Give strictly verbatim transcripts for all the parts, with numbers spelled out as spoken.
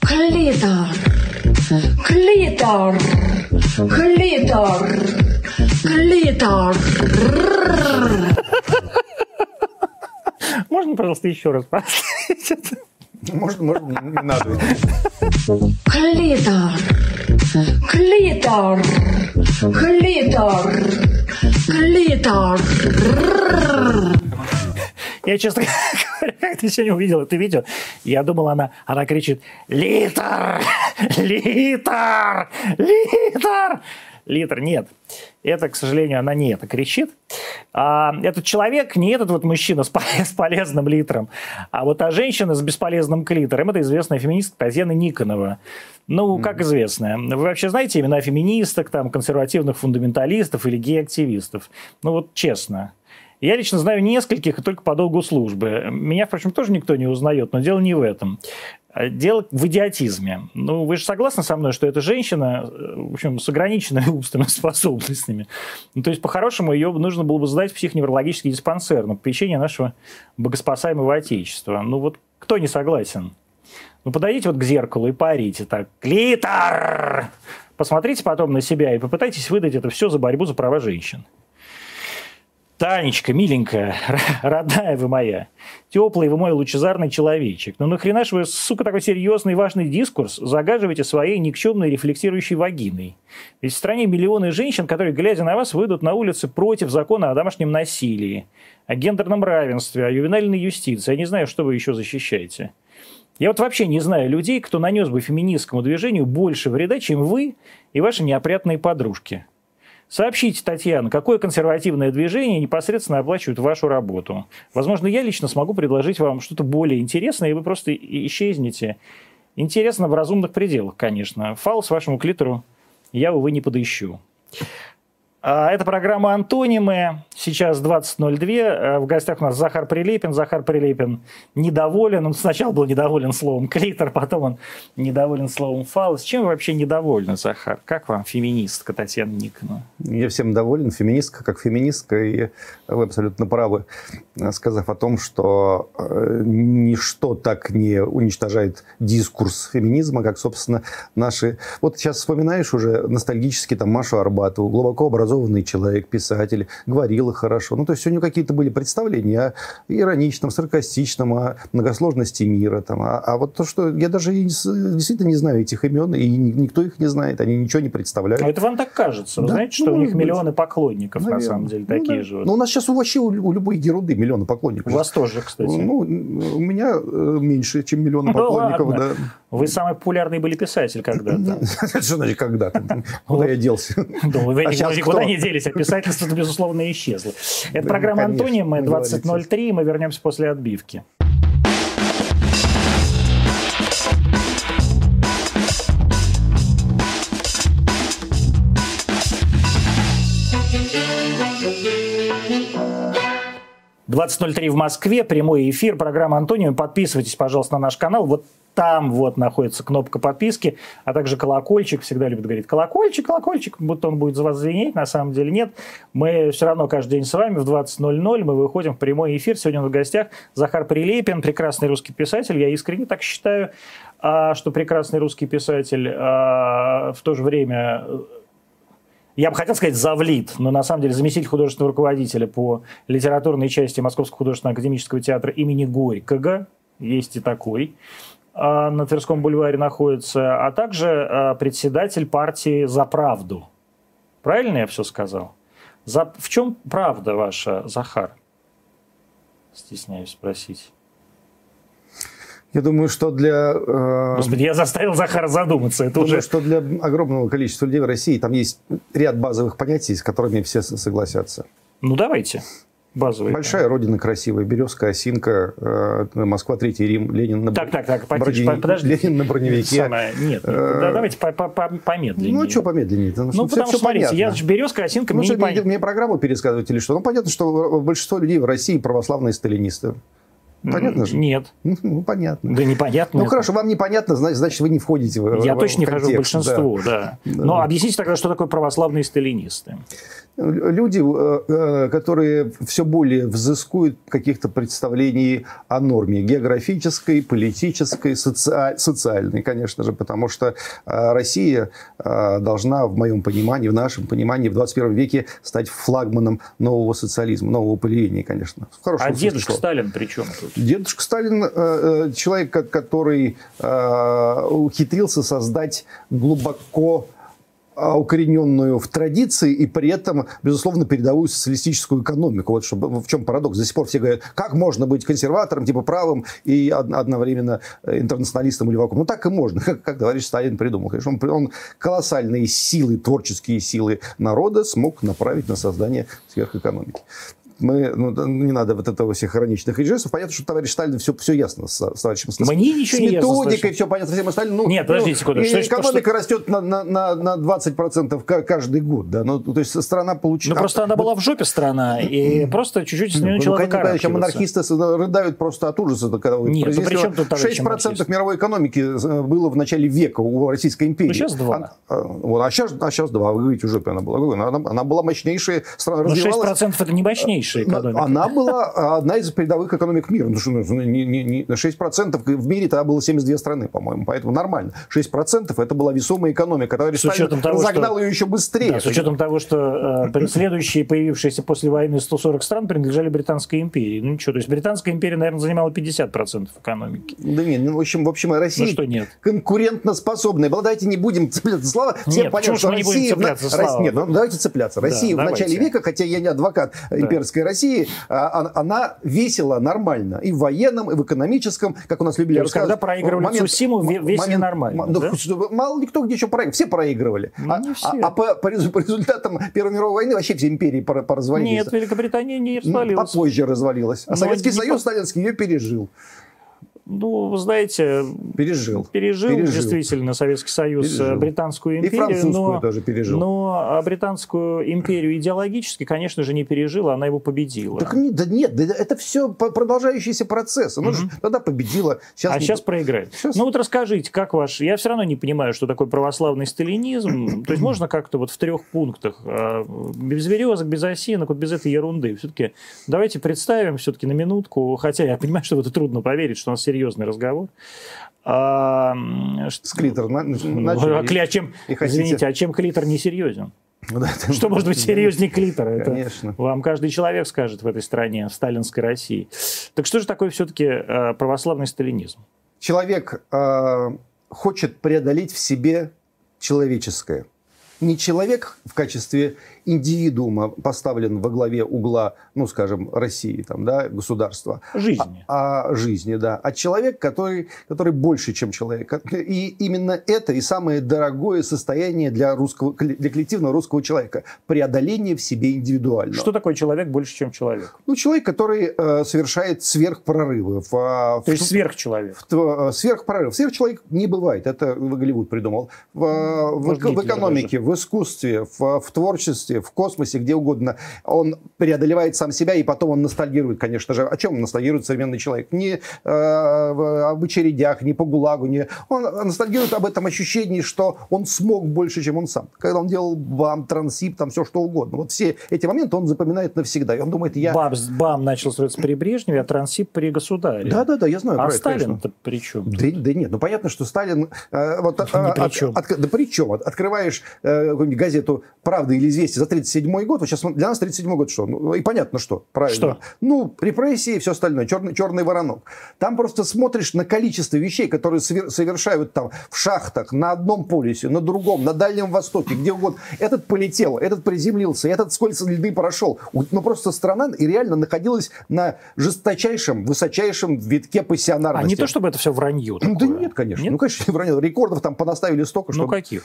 Клитор, клитор, клитор, клитор. Можно, пожалуйста, еще раз поставить это? Может, может, не надо. Клитор, клитор, клитор, клитор. Я, честно говоря, как ты сегодня увидел это видео, я думал, она, она кричит «Литр! Литр! Литр! Литр!» Нет, это, к сожалению, она не это кричит. А, этот человек, не этот вот мужчина с, с полезным литром, а вот та женщина с бесполезным клитором, это известная феминистка Татьяна Никонова. Ну, как известно, вы вообще знаете имена феминисток, там, консервативных фундаменталистов или гей-активистов? Ну, вот честно. Я лично знаю нескольких, и только по долгу службы. Меня, впрочем, тоже никто не узнает, но дело не в этом. Дело в идиотизме. Ну, вы же согласны со мной, что эта женщина, в общем, с ограниченными умственными способностями. Ну, то есть, по-хорошему, ее нужно было бы сдать в психоневрологический диспансер на попечение нашего богоспасаемого Отечества. Ну, вот кто не согласен? Ну, подойдите вот к зеркалу и парите так. Клитор! Посмотрите потом на себя и попытайтесь выдать это все за борьбу за права женщин. Танечка, миленькая, родная вы моя, теплый вы мой лучезарный человечек. Ну нахрена ж вы, сука, такой серьезный и важный дискурс загаживаете своей никчемной рефлексирующей вагиной? Ведь в стране миллионы женщин, которые, глядя на вас, выйдут на улицы против закона о домашнем насилии, о гендерном равенстве, о ювенальной юстиции. Я не знаю, что вы еще защищаете. Я вот вообще не знаю людей, кто нанес бы феминистскому движению больше вреда, чем вы и ваши неопрятные подружки. Сообщите, Татьяна, какое консервативное движение непосредственно оплачивает вашу работу. Возможно, я лично смогу предложить вам что-то более интересное, и вы просто исчезнете. Интересно в разумных пределах, конечно. Фаллос вашему клитору я, увы, не подыщу. Это программа «Антонимы». Сейчас двадцать ноль два. В гостях у нас Захар Прилепин. Захар Прилепин недоволен. Он сначала был недоволен словом «клитор», потом он недоволен словом «фаллос». Чем вы вообще недовольны, Захар? Как вам феминистка Татьяна Никонова? Я всем доволен. Феминистка как феминистка. И вы абсолютно правы, сказав о том, что ничто так не уничтожает дискурс феминизма, как, собственно, наши... Вот сейчас вспоминаешь уже ностальгически там Машу Арбатову, глубоко образованный человек, писатель, говорил хорошо. Ну, то есть у него какие-то были представления о ироничном, саркастичном, о многосложности мира. Там. А, а вот то, что я даже действительно не знаю этих имен, и никто их не знает, они ничего не представляют. А это вам так кажется? Вы да? знаете, что ну, у них миллионы быть. поклонников, наверное. На самом деле, ну, такие да. же. Вот. Но у нас сейчас вообще у, у любой ерунды миллионы поклонников. У вас тоже, кстати. Ну, у меня меньше, чем миллион поклонников. Да, да. Вы самый популярный были писатель когда-то. Что значит когда-то? Куда я делся? Вы никуда не делись, а писательство, безусловно, ищет. Это да, программа ну, «Антонимы», двадцать ноль три, мы вернемся после отбивки. двадцать ноль три в Москве, прямой эфир, программа «Антонимы». Подписывайтесь, пожалуйста, на наш канал. Вот там вот находится кнопка подписки, а также колокольчик. Всегда любят говорить «колокольчик, колокольчик», будто он будет за вас звенеть, на самом деле нет. Мы все равно каждый день с вами в двадцать ноль ноль, мы выходим в прямой эфир. Сегодня в гостях Захар Прилепин, прекрасный русский писатель. Я искренне так считаю, что прекрасный русский писатель в то же время... Я бы хотел сказать завлит, но на самом деле заместитель художественного руководителя по литературной части Московского художественно-академического театра имени Горького, есть и такой, на Тверском бульваре находится, а также председатель партии «За правду». Правильно я все сказал? За... В чем правда ваша, Захар? Стесняюсь спросить. Я думаю, что для... Э... Господи, я заставил Захара задуматься. Это думаю, уже... что для огромного количества людей в России там есть ряд базовых понятий, с которыми все согласятся. Ну, давайте. Базовые. Большая понятия. Родина красивая, березка, осинка, э, Москва, Третий Рим, Ленин на броневике. Так, так, так, потише, Броди... подожди. Ленин на броневике. Самое... Нет, нет. Э... Да, давайте помедленнее. Ну, что помедленнее-то? Ну, ну все, потому что, смотрите, понятно. Я же березка, осинка, ну, мне что, не понятно. Мне программу пересказывать или что? Ну, понятно, что большинство людей в России православные сталинисты. Понятно же? Нет. Ну, понятно. Да непонятно. Ну, это. Хорошо, вам непонятно, значит, вы не входите в Я в, точно в не хожу в большинство, да. да. да. Но объясните тогда, что такое православные сталинисты? Люди, которые все более взыскуют каких-то представлений о норме географической, политической, соци... социальной, конечно же, потому что Россия должна, в моем понимании, в нашем понимании, в двадцать первом веке стать флагманом нового социализма, нового полевения, конечно. В хорошем а смысле, дедушка что? Сталин при чем тут? Дедушка Сталин – человек, который ухитрился создать глубоко укорененную в традиции и при этом, безусловно, передовую социалистическую экономику. Вот чтобы, в чем парадокс. До сих пор все говорят, как можно быть консерватором, типа правым и одновременно интернационалистом или вакуумом. Ну, так и можно, как, как товарищ Сталин придумал. Конечно, он, он колоссальные силы, творческие силы народа смог направить на создание сверхэкономики. Мы, ну, не надо вот этого всех хроничных режиссеров. Понятно, что товарищ Сталин все, все ясно с, с товарищем Сталином. Мне ничего не ясно. С методикой все понятно. Всем остальным, ну, Нет, подождите секунду. Ну, экономика что... растет на, на, на двадцать процентов каждый год. Да? Ну, то есть страна получила... Ну, просто она была в жопе страна, и просто чуть-чуть с нее начала выкарабкиваться. Монархисты рыдают просто от ужаса. Нет, при чем тут товарищи монархисты? шесть процентов мировой экономики было в начале века у Российской империи. Ну, сейчас два. А сейчас два. Вы говорите, в жопе она была. Она была мощнейшая страна. Но шесть процентов это не мощнейшая. Экономика. Она была одна из передовых экономик мира. шесть процентов в мире тогда было семьдесят две страны, по-моему. Поэтому нормально. шесть процентов это была весомая экономика. Товарищ Сталин разогнал ее еще быстрее. Да, с учетом того, что э, следующие появившиеся после войны сто сорок стран принадлежали Британской империи. Ну ничего, то есть Британская империя, наверное, занимала пятьдесят процентов экономики. Да нет, ну в общем, в общем Россия ну, что нет. конкурентноспособная. Давайте не будем цепляться слава. Все понятно, что Россия... Рас... Нет, ну, давайте цепляться. Россия да, в начале века, хотя я не адвокат имперской России, она весила нормально. И в военном, и в экономическом, как у нас любили рассказывать. Когда проигрывали момент, Цусиму, весили момент, нормально. Да? Мало ли кто где еще проигрывал. Все проигрывали. Ну, а все. а, а по, по результатам Первой мировой войны вообще все империи поразвалились. Нет, Великобритания не развалилась. Попозже развалилась. А Но Советский Союз, по... Сталинский, ее пережил. Ну, вы знаете, пережил. пережил, пережил действительно Советский Союз пережил. Британскую империю. И французскую но, тоже пережил. Но британскую империю идеологически, конечно же, не пережила, она его победила. Так не, да нет, да это все продолжающийся процесс. Она mm-hmm. же тогда победила. Сейчас а не... сейчас проиграет. Сейчас... Ну вот расскажите, как ваш... Я все равно не понимаю, что такое православный сталинизм. То есть можно как-то вот в трех пунктах, без березок, без осинок, вот без этой ерунды. Все-таки давайте представим все-таки на минутку, хотя я понимаю, что в это трудно поверить, что у нас серьезно серьезный разговор. А, с клитер начали. А, а чем, извините, а чем клитер не серьезен? Что может быть серьезнее клитора? Это вам каждый человек скажет в этой стране, в сталинской России. Так что же такое все-таки православный сталинизм? Человек э, хочет преодолеть в себе человеческое. Не человек в качестве индивидуума поставлен во главе угла, ну, скажем, России, там, да, государства. Жизни. А, а жизни, да. А человек, который, который больше, чем человек. И именно это и самое дорогое состояние для, русского, для коллективного русского человека. Преодоление в себе индивидуального. Что такое человек больше, чем человек? Ну, человек, который э, совершает сверхпрорывы. В, То в, есть сверхчеловек. В, в, сверхпрорыв. Сверхчеловек не бывает. Это Голливуд придумал. В, в, в экономике, в искусстве, в, в творчестве, в космосе, где угодно, он преодолевает сам себя, и потом он ностальгирует, конечно же. О чем ностальгирует современный человек? Не э, в очередях, не по ГУЛАГу, не... он ностальгирует об этом ощущении, что он смог больше, чем он сам. Когда он делал БАМ, Транссиб, там все что угодно. Вот все эти моменты он запоминает навсегда. И он думает, я... БАМ, БАМ начал строиться при Брежневе, а Транссиб при государе. Да-да-да, я знаю. А Сталин-то при чем? Да, да нет, ну понятно, что Сталин... Э, вот, э, при чем? От, от, да при чем? Открываешь э, какую-нибудь газету «Правда» или «Известия» за тридцать седьмой год, вот сейчас для нас тридцать седьмой год что? Ну, и понятно, что. Правильно. Что? Ну, репрессии и все остальное. Черный, черный воронок. Там просто смотришь на количество вещей, которые совершают там в шахтах, на одном полюсе, на другом, на Дальнем Востоке, где угодно. Этот полетел, этот приземлился, этот скользь льды прошел. Ну, просто страна и реально находилась на жесточайшем, высочайшем витке пассионарности. А не то, чтобы это все вранье такое? Да нет, конечно. Нет? Ну, конечно, не вранье. Рекордов там понаставили столько, что... Ну, каких?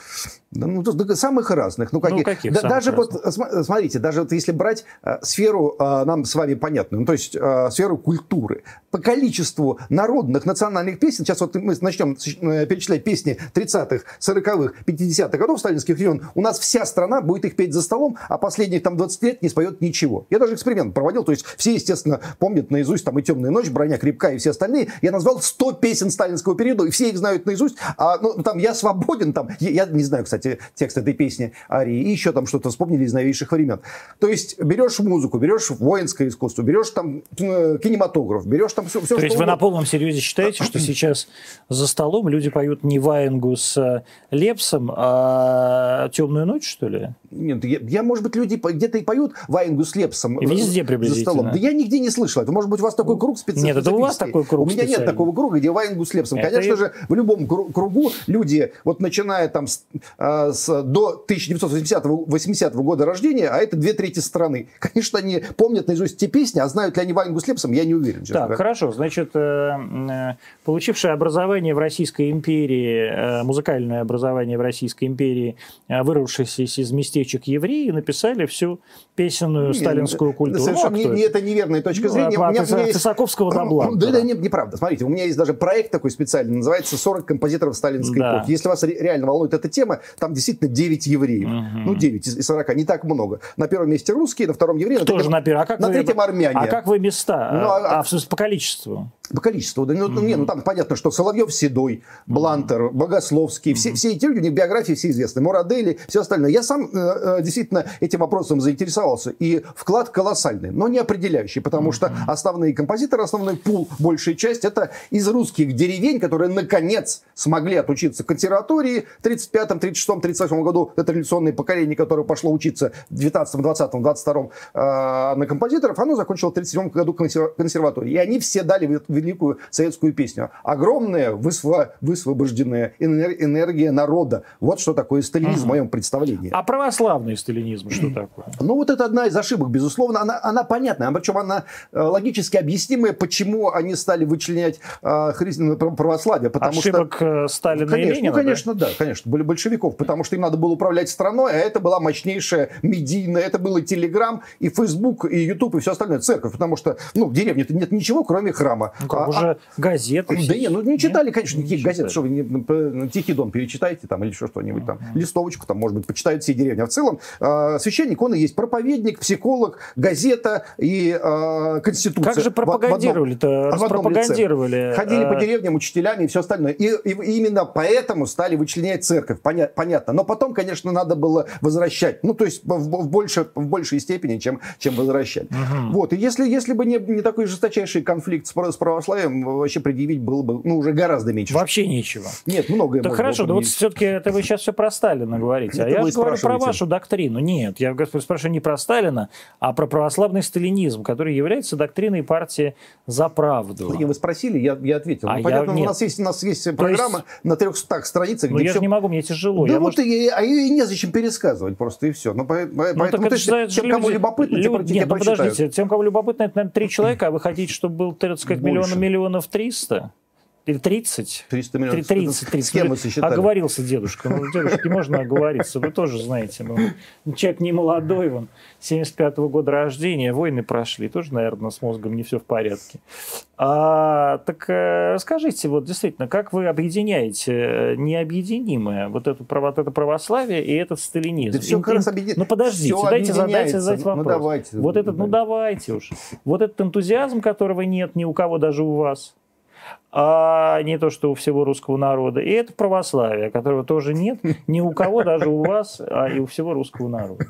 Да, ну, самых разных. Ну, какие? Ну, каких да, даже разных? Вот, смотрите, даже вот если брать э, сферу э, нам с вами понятную, ну, то есть э, сферу культуры, по количеству народных национальных песен, сейчас вот мы начнем перечислять песни тридцатых, сороковых, пятидесятых годов сталинских времен, у нас вся страна будет их петь за столом, а последних там двадцать лет не споет ничего. Я даже эксперимент проводил, то есть все, естественно, помнят наизусть там и «Темная ночь», «Броня крепка» и все остальные. Я назвал сто песен сталинского периода, и все их знают наизусть. А, ну, там «Я свободен», там, я не знаю, кстати, текст этой песни, арии, и еще там что-то вспомнили из новейших времен. То есть берешь музыку, берешь воинское искусство, берешь там кинематограф, берешь там все, все. То есть вы на полном серьезе считаете, что сейчас за столом люди поют не Ваенгу с Лепсом, а «Темную ночь», что ли? Нет, я, я может быть, люди где-то и поют Ваенгу с Лепсом. И везде приблизительно. За столом. Да я нигде не слышал. Это, может быть, у вас такой круг специальный. Нет, это у вас такой круг. У меня нет такого круга, где Ваенгу с Лепсом. Это Конечно и... же, в любом кругу люди, вот начиная там с, а, с, до тысяча девятьсот восьмидесятого года рождения, а это две трети страны. Конечно, они помнят наизусть те песни, а знают ли они Ваенгу с Лепсом, я не уверен. Так, да? Хорошо. Значит, получившее образование в Российской империи, музыкальное образование в Российской империи, вырвавшееся из местечек евреи, написали всю песенную сталинскую культуру. Совершенно ну, а не, это неверная точка зрения. Ну, у меня, от, у меня от есть... Исаковского до Блантера. Да, да, не, неправда. Смотрите, у меня есть даже проект такой специальный, называется «сорок композиторов сталинской да. эпохи». Если вас реально волнует эта тема, там действительно девять евреев. Угу. Ну, девять из сорока, не так много. На первом месте русские, на втором евреи, Кто на, же третьем... на, а как на вы... третьем армяне. А как вы места? Ну, а... а по количеству? По количеству. Да, ну, угу. не, ну, там понятно, что Соловьев Седой, Блантер, Богословский, угу. все, все эти люди, у них биографии все известны. Мурадели, все остальное. Я сам э, действительно этим вопросом заинтересовался. И вклад колоссальный, но не определяющий, потому что основные композиторы, основной пул, большая часть, это из русских деревень, которые наконец смогли отучиться в консерватории в тридцать пятом, тридцать шестом, тридцать восьмом году. Это революционное поколение, которое пошло учиться в девятнадцатом, двадцатом, двадцать втором э, на композиторов, оно закончило в тридцать седьмом году консерваторию. И они все дали великую советскую песню. Огромная высво- высвобожденная энер- энергия народа. Вот что такое сталинизм в моем представлении. А православный сталинизм что такое? Ну вот это одна из ошибок, безусловно. Она, она понятная, причем она э, логически объяснимая, почему они стали вычленять э, христианство православие. Потому Ошибок что... Сталина ну, конечно, и Ленина? Ну, конечно, да? да, конечно. Были большевиков, потому что им надо было управлять страной, а это была мощнейшая медийная, это было Телеграм, и Фейсбук, и Ютуб, и все остальное. Церковь, потому что ну, в деревне-то нет ничего, кроме храма. Ну, как, а, уже а... газеты? Да нет, ну не читали, нет? конечно, никаких газет. Что вы не... Тихий Дон перечитаете там, или еще что-нибудь там. Листовочку там, может быть, почитают все деревни. А в целом э, священник, он и есть проповедник, психолог, газета и э, конституция. Как же пропагандировали-то? Распропагандировали. Ходили по деревням учителями и все остальное. И, и, и именно поэтому стали вычленять церковь. Поня- понятно. Но потом, конечно, надо было возвращать. Ну, то есть в, в, больше, в большей степени, чем, чем возвращать. Угу. Вот. И если, если бы не, не такой жесточайший конфликт с, с православием, вообще предъявить было бы ну, уже гораздо меньше. Вообще нечего. Нет, многое да хорошо, да вот все-таки это вы сейчас все про Сталина говорите. А я говорю про вашу доктрину. Нет, я спрашиваю не про Сталина, а про православный сталинизм, который является доктриной партии «За правду». Вы спросили, я, я ответил. А ну, я, понятно, у нас есть, у нас есть программа есть... на трехстах страницах. Ну, я все... же не могу, мне тяжело. Да я вот, может... и, а ее незачем пересказывать просто, и все. Ну, поэтому, ну, так, есть, тем, люди... кому любопытно, Лю... те, Нет, ну, подождите, тем, кому любопытно, это, наверное, три человека, а вы хотите, чтобы было, так сказать, миллиона, миллионов триста? Или тридцать? тридцать миллионов. тридцать, тридцать, тридцать. Оговорился дедушка. Ну, дедушке можно оговориться. Вы тоже знаете. Ну, человек не молодой, он семьдесят пятого года рождения. Войны прошли. Тоже, наверное, с мозгом не все в порядке. А, так расскажите, вот действительно, как вы объединяете необъединимое? Вот это, вот это православие и этот сталинизм. Да все Им, как раз объединяется. Ну, подождите. Все дайте задайте, задайте вопрос. Ну, давайте. Вот этот, ну, давайте уж. Вот этот энтузиазм, которого нет ни у кого, даже у вас. А не то, что у всего русского народа. И это православие, которого тоже нет ни у кого, даже у вас, а и у всего русского народа.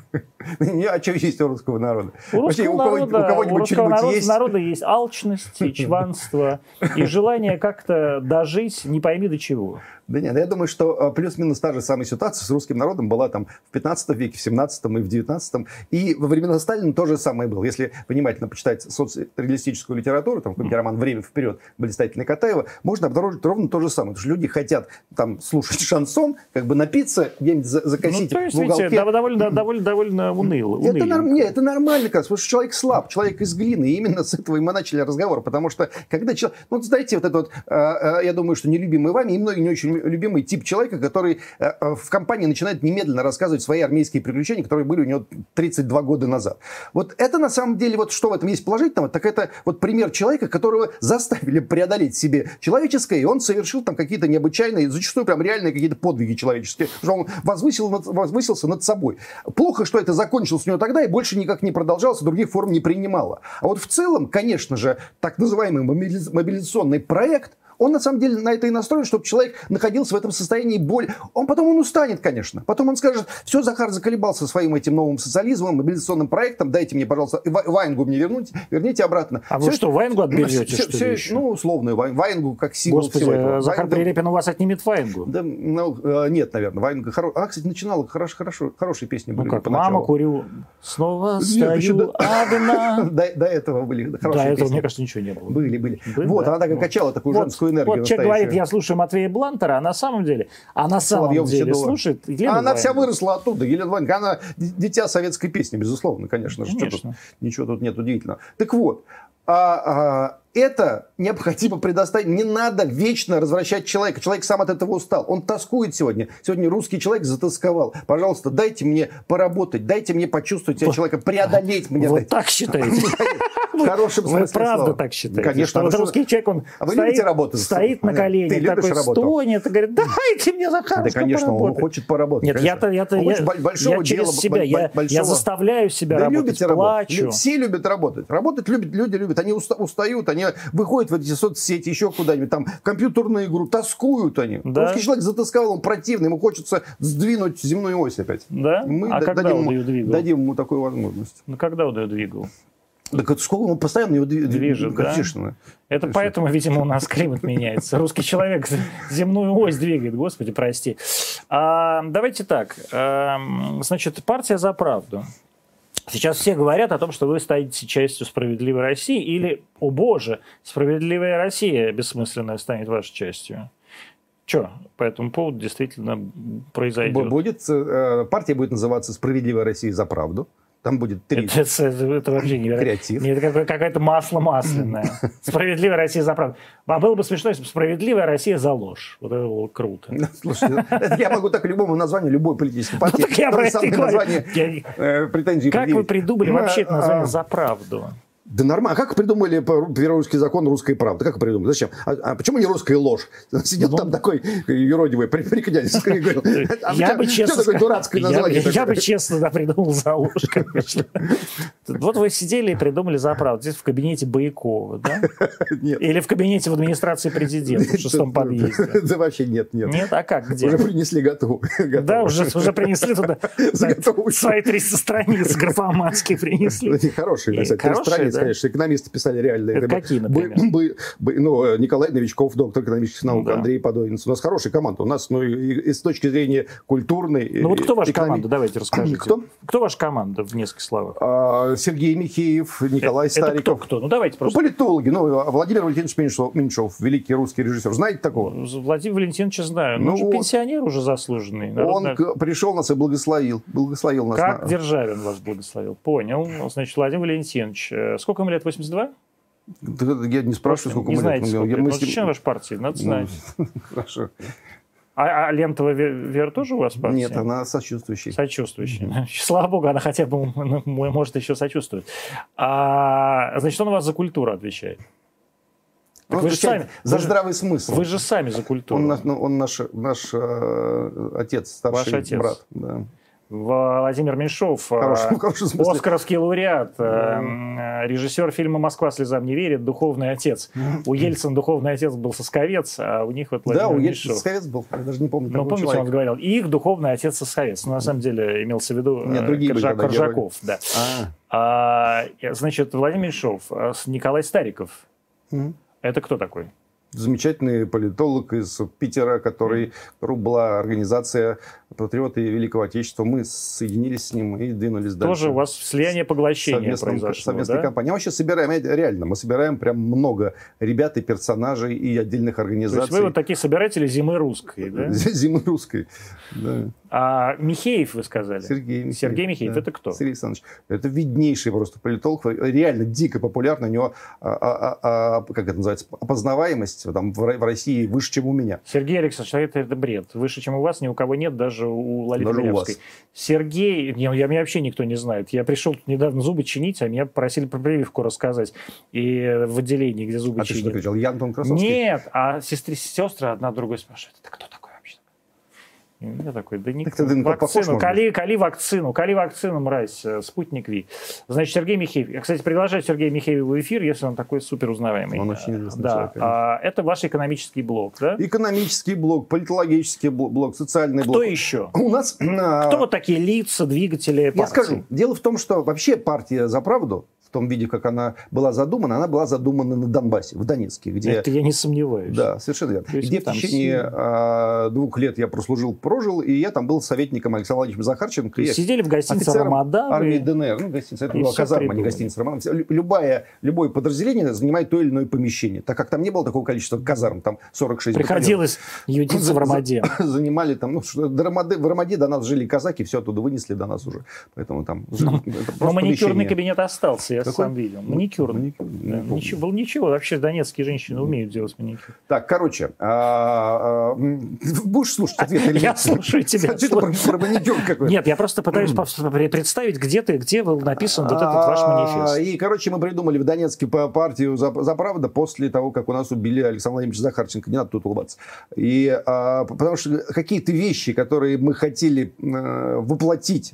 А что есть у русского народа? У русского народа есть алчность, и чванство, и желание как-то дожить, не пойми до чего. Да нет, я думаю, что плюс-минус та же самая ситуация с русским народом была там в пятнадцатом веке, в семнадцатом и в девятнадцатом. И во времена Сталина то же самое было. Если внимательно почитать соцреалистическую литературу, там какой-нибудь роман «Время вперед», «Блистательный кота», Чапаева, можно обнаружить ровно то же самое. Потому что люди хотят там слушать шансон, как бы напиться, где-нибудь закосить, ну, то есть, в уголке. Видите, довольно, довольно, довольно уныло. Это, норм, нет, это нормально, как, потому что человек слаб, человек из глины. И именно с этого и мы начали разговор. Потому что, когда человек... Ну, знаете, вот это вот, я думаю, что нелюбимый вами, и многие не очень любимый тип человека, который в компании начинает немедленно рассказывать свои армейские приключения, которые были у него тридцать два года назад. Вот это, на самом деле, вот что в этом есть положительного, так это вот пример человека, которого заставили преодолеть себе человеческое, и он совершил там какие-то необычайные, зачастую прям реальные какие-то подвиги человеческие, что он возвысил, возвысился над собой. Плохо, что это закончилось у него тогда и больше никак не продолжалось, других форм не принимало. А вот в целом, конечно же, так называемый мобилизационный проект, он, на самом деле, на это и настроен, чтобы человек находился в этом состоянии боли. Он потом он устанет, конечно. Потом он скажет, все, Захар заколебался своим этим новым социализмом, мобилизационным проектом, дайте мне, пожалуйста, Ваенгу мне вернуть, верните обратно. А все вы это... что, Ваенгу отберете, все, что все, еще? Ну, условную Ваенгу, как символ всего этого. Захар Ваенга... Прилепин у вас отнимет Ваенгу? Да, ну, нет, наверное. Ваенга хоро... А, кстати, начинала хорошо, хорошо, хорошие песни. Ну, были как поначалу. «Мама, курю, снова нет, стою, до... одна». до, до этого были хорошие до этого, песни. Мне кажется, ничего не было. Были, были. были вот, да? Она так и качала такую вот. женскую. Вот человек настоящую. говорит, я слушаю Матвея Блантера, а на самом деле, а на Соловьев самом деле Седой. слушает Елену Она Ваенга. вся выросла оттуда, Елена Ваенга, она дитя советской песни, безусловно, конечно, конечно. Что тут, ничего тут нет удивительного. Так вот, а, а, это необходимо предоставить, не надо вечно развращать человека, человек сам от этого устал, он тоскует сегодня, сегодня русский человек затасковал, пожалуйста, дайте мне поработать, дайте мне почувствовать себя человеком, преодолеть меня. Вот так считаете? В хорошем смысле слова. Вы правда так считаете? Конечно. Вот русский человек, он стоит на коленях, такой стонет, говорит, дайте мне, Захар, да, конечно, он хочет поработать. Нет, я-то, я-то, я через себя, я заставляю себя работать, плачу. Все любят работать. Работать люди любят. Они устают, они выходят в эти соцсети, еще куда-нибудь, там, в компьютерную игру, тоскуют они. Русский человек затасковал, он противный, ему хочется сдвинуть земную ось опять. Да? А когда он ее двигал? Дадим ему такую возможность. Ну, когда он ее двигал? Да сколько он постоянно его движет, да? Конечно. Это Конечно. Поэтому, видимо, у нас климат меняется. Русский человек земную ось двигает, господи, прости. А, давайте так. А, значит, партия «За правду». Сейчас все говорят о том, что вы станете частью «Справедливой России» или, о боже, «Справедливая Россия» бессмысленная станет вашей частью. Что по этому поводу действительно произойдет? Будет, партия будет называться «Справедливая Россия за правду». Там будет три. Это, это, это вообще невероятно. Нет, это какое-то масло масляное. «Справедливая Россия за правду». А было бы смешно, если бы «Справедливая Россия за ложь». Вот это было круто. Слушайте, я могу так любому названию любой политической партии. Как вы придумали вообще это название «За правду»? Да нормально. А как придумали перворусский закон «Русская правда»? Как придумали? Зачем? А, а почему не «Русская ложь»? Сидел ну, там такой юродивый прикидясь. Я бы честно придумал «За ложь», конечно. Вот вы сидели и придумали «За правду». Здесь в кабинете Боякова, да? Нет. Или в кабинете в администрации президента в шестом подъезде. Да вообще нет, нет. Нет? А как? Где? Уже принесли готовую. Да, уже принесли туда свои триста страниц графоманские принесли. Хорошие, кстати, конечно, экономисты писали реально. Это какие, например? Бы, бы, ну, Николай Новичков, доктор экономических наук, да. Андрей Подойнец. У нас хорошая команда. У нас, ну, и, и с точки зрения культурной... Ну, вот кто ваша экономи... команда? Давайте расскажите. Кто? Кто ваша команда, в нескольких словах? А, Сергей Михеев, Николай это, Стариков. Это кто, кто? Ну, давайте просто... Ну, политологи. Ну, Владимир Валентинович Меньшов, Меньшов, великий русский режиссер. Знаете такого? Владимир Валентинович знаю. Ну, он же пенсионер уже заслуженный. Народный... Он пришел нас и благословил. Благословил нас. Как на... Державин вас благословил. Понял. Значит, Владимир Валентинович... Сколько ему лет? восемьдесят два? Я не спрашиваю, сколько ему лет. Не знаете, зачем ваша партия? Надо знать. Хорошо. А, а Лентова Вера тоже у вас партия? Нет, она сочувствующая. Сочувствующая. Mm-hmm. Слава богу, она хотя бы, может, еще сочувствует. А, значит, он у вас за культуру отвечает. Вы же сами, за вы здравый же, смысл. Вы же сами за культуру. Он, он наш, наш э, отец, старший Ваш отец. брат. Да. Владимир Меньшов, хороший, хороший оскаровский лауреат, mm-hmm. режиссер фильма «Москва слезам не верит», духовный отец. Mm-hmm. У Ельцина духовный отец был Сосковец, а у них вот Владимир Меньшов. Да, у Ельцина Сосковец был, я даже не помню. Но помните, человека. он говорил, их духовный отец Сосковец. Ну, на самом деле имелся в виду Нет, Коржак, были, Коржаков. Да. А. А, значит, Владимир Меньшов, Николай Стариков. Mm-hmm. Это кто такой? замечательный политолог из Питера, который рубла организация «Патриоты Великого Отечества». Мы соединились с ним и двинулись дальше. Тоже у вас слияние поглощения произошло, совместная да? компания. Мы вообще собираем, реально, мы собираем прям много ребят и персонажей, и отдельных организаций. То есть вы вот такие собиратели зимы русской, да? Зимы русской, да. А Михеев, вы сказали? Сергей Михеев. Сергей Михеев, да. Это кто? Сергей Александрович. Это виднейший просто политолог, реально дико популярный, у него, а, а, а, как это называется, опознаваемость там, в России выше, чем у меня. Сергей Александрович, это, это бред. Выше, чем у вас, ни у кого нет, даже у Лолиты Милявской. Сергей, я, я, меня вообще никто не знает. Я пришел недавно зубы чинить, а меня просили про прививку рассказать. И в отделении, где зубы а чинят. А ты что кричал? Я Антон Красовский? Нет, а сестры, сестры одна другой спрашивает, это кто такой? Я такой, да не вакцину, кали, кали вакцину, кали вакцину, мразь, спутник Ви. Значит, Сергей Михеев. Я, кстати, приглашаю Сергея Михеева в эфир, если он такой супер узнаваемый. Он очень известный да. человек. А, это ваш экономический блок, да? Экономический блок, политологический блок, социальный Кто блок. Кто еще? У нас... Кто вот такие лица, двигатели партии? Я скажу, дело в том, что вообще партия «За правду», в том виде, как она была задумана, она была задумана на Донбассе, в Донецке. Где... Это я не сомневаюсь. Да, совершенно верно. Где в течение а, двух лет я прослужил, прожил, и я там был советником Александра Владимировича Захарченко. Сидели в гостинице «Рамадан». Армии и... ДНР. Ну, гостиница. Это была казарма, не гостиница «Рамадан». Любое, любое подразделение занимает то или иное помещение, так как там не было такого количества казарм, там сорок шесть. Приходилось ютиться в Рамаде. Занимали там, ну, в Рамаде до нас жили казаки, все оттуда вынесли до нас уже. Поэтому там... Но маникюрный кабинет остался, я сам видел. Маникюр. Было ничего. Вообще донецкие женщины умеют делать маникюр. Так, короче. Будешь слушать ответ или нет? Я слушаю тебя. Нет, я просто пытаюсь представить, где ты, где был написан вот этот ваш манифест. И, короче, мы придумали в Донецке партию «За правду» после того, как у нас убили Александра Владимировича Захарченко. Не надо тут улыбаться. И, потому что какие-то вещи, которые мы хотели воплотить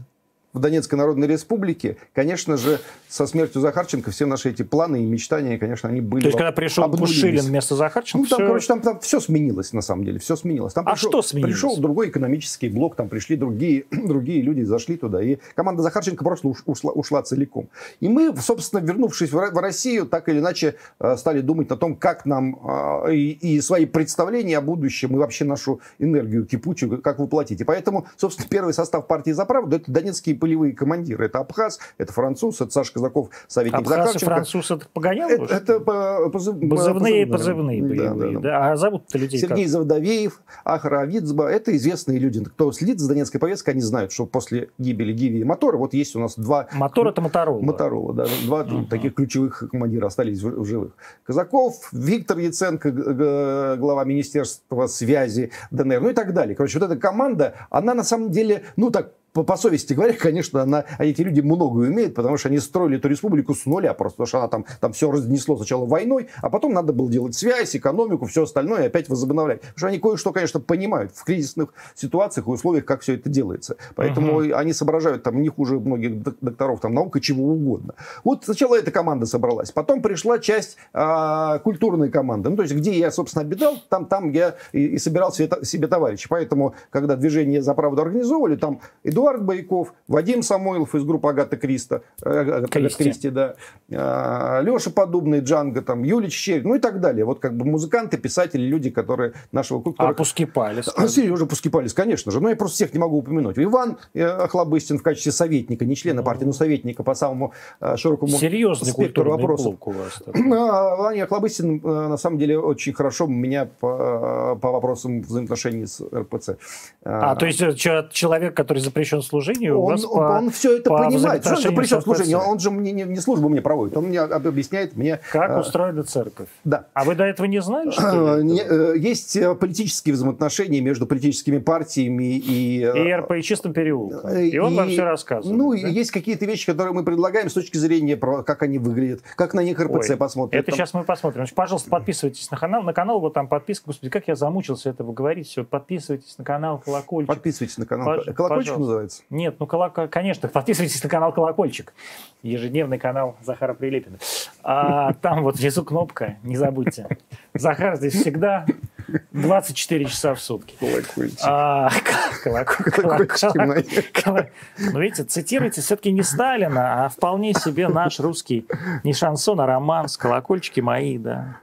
в Донецкой Народной Республике, конечно же, со смертью Захарченко все наши эти планы и мечтания, конечно, они были... То есть, когда пришел Пушилин вместо Захарченко... Ну, там, все... короче, там, там все сменилось, на самом деле, все сменилось. Там а пришел, что сменилось? Пришел другой экономический блок, там пришли другие, другие люди, зашли туда, и команда Захарченко просто ушла, ушла целиком. И мы, собственно, вернувшись в Россию, так или иначе стали думать о том, как нам и, и свои представления о будущем, и вообще нашу энергию кипучую, как воплотить. И поэтому, собственно, первый состав партии «За правду» — это донецкие полевые командиры. Это абхаз, это француз, это Саша Казаков, советник Захарченко. Абхаз и француз это погонял? Это, это позыв... Позывные, позывные, позывные полевые. Да, да, да. А зовут-то людей Сергей как? Завдовеев, Ахара Авицба. Это известные люди. Кто следит за донецкой повесткой, они знают, что после гибели Гиви и Мотора, вот есть у нас два... Мотор это Моторола. Моторола, да. Два uh-huh. таких ключевых командира остались в живых. Казаков, Виктор Яценко, глава Министерства связи ДНР, ну и так далее. Короче, вот эта команда, она на самом деле, ну так, По, по совести говоря, конечно, она, эти люди многое умеют, потому что они строили эту республику с нуля просто, потому что она там, там все разнесло сначала войной, а потом надо было делать связь, экономику, все остальное и опять возобновлять. Потому что они кое-что, конечно, понимают в кризисных ситуациях и условиях, как все это делается. Поэтому uh-huh. они соображают там не хуже многих докторов, там наука, чего угодно. Вот сначала эта команда собралась, потом пришла часть а, культурной команды. Ну, то есть, где я, собственно, обитал, там, там я и, и собирал себе, себе товарищей. Поэтому, когда движение «За правду» организовывали, там Эдуард Эдуард Бояков, Вадим Самойлов из группы Агата Кристи, Кристи, да, Леша Подобный, Джанго, там, Юлич Щерь, ну и так далее. Вот как бы музыканты, писатели, люди, которые нашего культуры... А Пускипалис. А Сережа Пускипалис, конечно же. Но я просто всех не могу упомянуть. Иван Охлобыстин в качестве советника, не члена партии, но советника по самому широкому серьезный спектру вопросов. Ваня Охлобыстин, на самом деле, очень хорошо меня по, по вопросам взаимоотношений с РПЦ. А, а, то есть человек, который запрещен служению, он, он, по, он все это понимает. Что это причем служение? Он же мне, не, не службу мне проводит, он мне объясняет мне... Как а... устроена церковь. Да. А вы до этого не знали, что ли? Есть политические взаимоотношения между политическими партиями и... И РП, и Чистым переулком. И, и он вам все рассказывает. Ну, да? Есть какие-то вещи, которые мы предлагаем с точки зрения, как они выглядят, как на них РПЦ Ой, посмотрят. Это там... сейчас мы посмотрим. Значит, пожалуйста, подписывайтесь на канал. На канал вот там подписка. Господи, как я замучился этого говорить. Все, подписывайтесь на канал, колокольчик. Подписывайтесь на канал. Пож... Колокольчик называется? Нет, ну, колок... конечно, подписывайтесь на канал «Колокольчик», ежедневный канал Захара Прилепина. А, там вот внизу кнопка, не забудьте. Захар здесь всегда, двадцать четыре часа в сутки. Колокольчики. Ну, видите, цитируйте все-таки не Сталина, а вполне себе наш русский, не шансон, а романс «Колокольчики мои», да.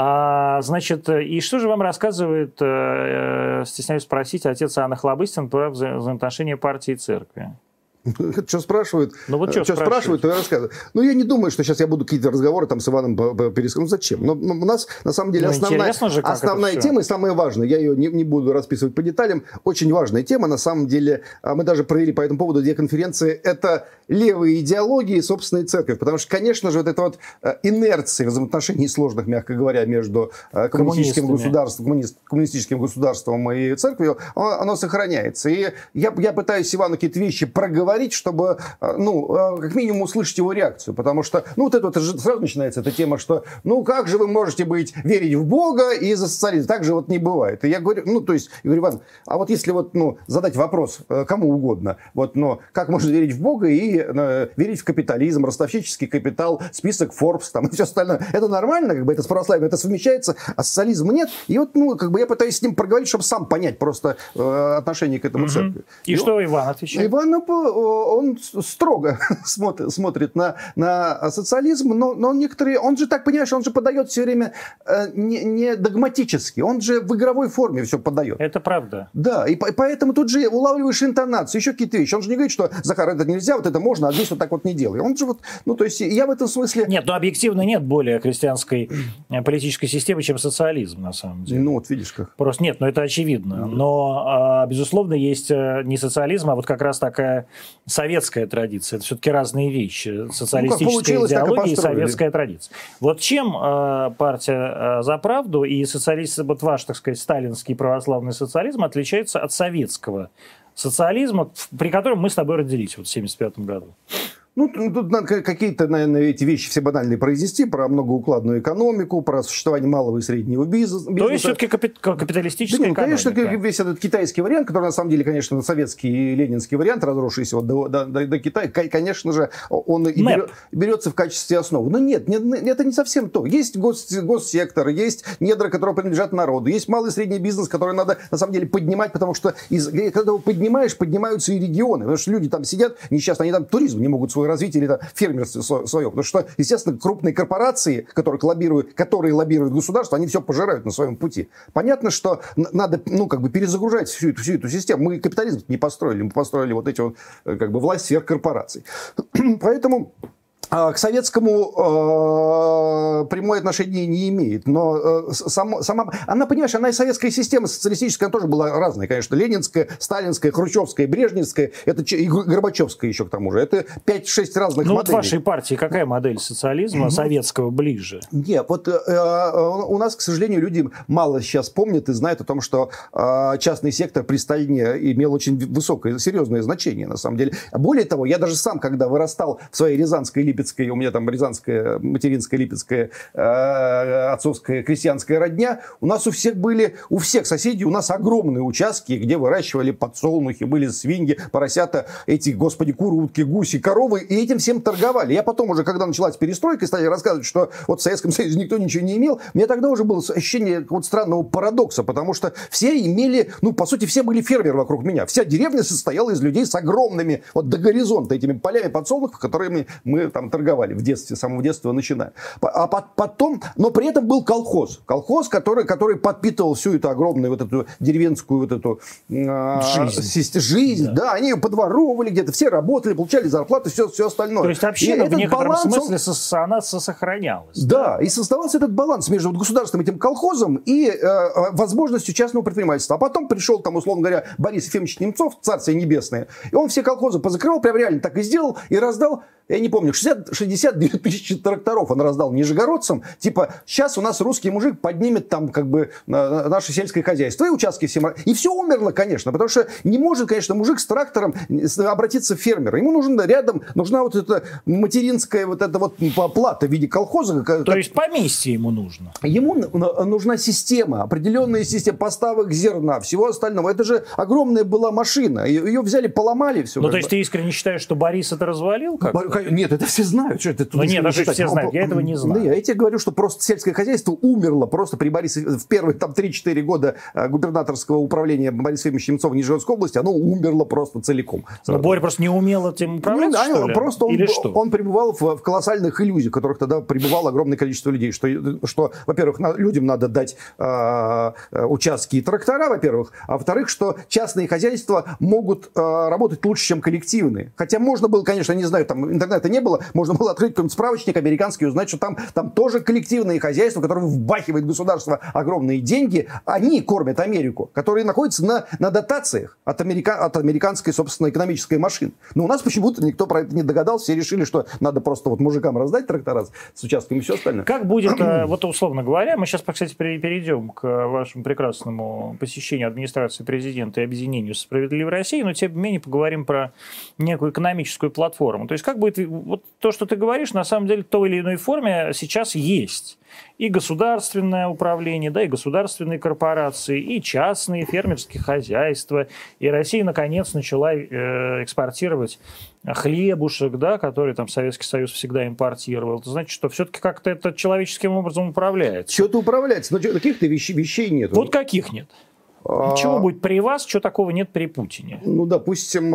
А, значит, и что же вам рассказывает, э, стесняюсь спросить, отец Иоанн Охлобыстин про вза взаимоотношения партии и церкви? Что спрашивают? Ну, вот что спрашивают, то я рассказываю. Ну, я не думаю, что сейчас я буду какие-то разговоры там с Иваном перескажу. Ну, зачем? Но у нас, на самом деле, ну, основная, же, основная тема и самая важная. Я ее не, не буду расписывать по деталям. Очень важная тема. На самом деле, мы даже провели по этому поводу две конференции. Это левые идеологии и собственная церковь. Потому что, конечно же, вот эта вот инерция взаимоотношений сложных, мягко говоря, между коммунистическим государством, коммунист, коммунистическим государством и церковью, оно, оно сохраняется. И я, я пытаюсь Ивану какие-то вещи проговорить, чтобы, ну, как минимум услышать его реакцию. Потому что, ну, вот это вот сразу начинается эта тема, что, ну, как же вы можете быть, верить в Бога и за социализм? Так же вот не бывает. И я говорю, ну, то есть, я говорю, Иван, а вот если вот, ну, задать вопрос кому угодно, вот, но как можно верить в Бога и э, верить в капитализм, ростовщический капитал, список Форбс, там, и все остальное. Это нормально, как бы, это с православием, это совмещается, а социализма нет. И вот, ну, как бы я пытаюсь с ним проговорить, чтобы сам понять просто э, отношение к этому угу. церкви. И, и что он, Иван отвечает? Иван, ну, он строго смотрит, смотрит на, на социализм, но, но некоторые, он же так, понимаешь, он же подает все время э, не, не догматически, он же в игровой форме все подает. Это правда. Да, и, и поэтому тут же улавливаешь интонацию, еще какие-то вещи. Он же не говорит, что, Захар, это нельзя, вот это можно, а здесь вот так вот не делай. Он же вот, ну то есть я в этом смысле... Нет, ну объективно нет более христианской политической системы, чем социализм, на самом деле. Ну вот видишь как. Просто нет, но ну, это очевидно. Но, безусловно, есть не социализм, а вот как раз такая... советская традиция. Это все-таки разные вещи. Социалистическая ну, идеология и, и советская традиция. Вот чем э, партия э, «За правду» и социалист, вот ваш, так сказать, сталинский православный социализм отличается от советского социализма, при котором мы с тобой родились вот, в семьдесят пятом году? Ну, тут надо какие-то, наверное, эти вещи все банальные произнести, про многоукладную экономику, про существование малого и среднего бизнеса. То есть все-таки капи капиталистическая да, ну, экономика. Конечно, весь этот китайский вариант, который на самом деле, конечно, советский и ленинский вариант, разросшийся вот до, до, до, до Китая, конечно же, он и берет, берется в качестве основы. Но нет, нет, это не совсем то. Есть гос, госсектор, есть недра, которые принадлежат народу, есть малый и средний бизнес, который надо, на самом деле, поднимать, потому что из, когда его поднимаешь, поднимаются и регионы, потому что люди там сидят несчастные, они там туризм не могут свой развитие или фермерство свое. Потому что, естественно, крупные корпорации, которые лоббируют, которые лоббируют государство, они все пожирают на своем пути. Понятно, что надо, ну, как бы перезагружать всю, всю эту систему. Мы капитализм не построили, мы построили вот эти вот, как бы, власть сверхкорпораций. Поэтому... К советскому э, прямое отношение не имеет, но э, само, сама, она, понимаешь, она и советская система социалистическая, она тоже была разная, конечно, ленинская, сталинская, хрущевская, брежневская, это и горбачевская еще к тому же, это пять-шесть разных ну, моделей. Ну вот в вашей партии какая модель социализма mm-hmm. советского ближе? Нет, вот э, у нас, к сожалению, люди мало сейчас помнят и знают о том, что э, частный сектор при Сталине имел очень высокое, серьезное значение, на самом деле. Более того, я даже сам, когда вырастал в своей рязанской липе, у меня там рязанская, материнская, липецкая, э, отцовская, крестьянская родня. У нас у всех были, у всех соседей у нас огромные участки, где выращивали подсолнухи, были свиньи, поросята, эти, господи, куры, утки, гуси, коровы. И этим всем торговали. Я потом уже, когда началась перестройка, стали рассказывать, что вот в Советском Союзе никто ничего не имел. У меня тогда уже было ощущение вот странного парадокса, потому что все имели, ну, по сути, все были фермеры вокруг меня. Вся деревня состояла из людей с огромными, вот до горизонта, этими полями подсолнухов, которыми мы там торговали в детстве, с самого детства начиная. А потом, но при этом был колхоз. Колхоз, который, который подпитывал всю эту огромную вот эту деревенскую вот эту э, жизнь. жизнь да. да, они ее подворовывали где-то, все работали, получали зарплату, все, все остальное. То есть община в некотором баланс, смысле он, со, она сохранялась. Да, да, и создавался этот баланс между вот государственным этим колхозом и э, возможностью частного предпринимательства. А потом пришел там, условно говоря, Борис Ефимович Немцов, царствие небесное, и он все колхозы позакрывал, прям реально так и сделал, и раздал, я не помню, шестьдесят две тысячи тракторов он раздал нижегородцам. Типа, сейчас у нас русский мужик поднимет там, как бы, наше сельское хозяйство и участки всем. И все умерло, конечно, потому что не может, конечно, мужик с трактором обратиться в фермера. Ему нужен рядом, нужна вот эта материнская вот эта вот плата в виде колхоза. То как... есть поместье ему нужно? Ему нужна система, определенная система поставок зерна, всего остального. Это же огромная была машина. Ее взяли, поломали все. Ну, то есть ты искренне считаешь, что Борис это развалил? Как-то? Нет, это все знают. Что это, ну нет, даже не все знают. Я этого не знаю. Да, я тебе говорю, что просто сельское хозяйство умерло просто при Борисе... В первые там три-четыре года губернаторского управления Бориса Ильича Немцова в Нижегородской области оно умерло просто целиком. Но Боря просто не умел этим управлять, ну, да, что ли? Просто он, что? он пребывал в, в колоссальных иллюзиях, в которых тогда пребывало огромное количество людей. Что, что во-первых, на, людям надо дать э, участки и трактора, во-первых. А во-вторых, что частные хозяйства могут э, работать лучше, чем коллективные. Хотя можно было, конечно, не знаю, там интернета не было, можно было открыть какой-нибудь справочник американский и узнать, что там, там тоже коллективные хозяйства, которые вбахивают государство огромные деньги, они кормят Америку, которые находятся на, на дотациях от, америка, от американской, собственно, экономической машины. Но у нас почему-то никто про это не догадался, все решили, что надо просто вот мужикам раздать трактора с участками и все остальное. Как будет, вот условно говоря, мы сейчас, кстати, перейдем к вашему прекрасному посещению администрации президента и объединению со «Справедливой Россией», но тем не менее поговорим про некую экономическую платформу. То есть как будет, вот то, что ты говоришь, на самом деле в той или иной форме сейчас есть. И государственное управление, да, и государственные корпорации, и частные фермерские хозяйства. И Россия, наконец, начала э, экспортировать хлебушек, да, который там Советский Союз всегда импортировал. Это значит, что все-таки как-то это человеческим образом управляется. Что-то управляется, но каких-то вещей, вещей нет. Вот каких нет. Чего будет при вас, что такого нет при Путине? Ну, допустим,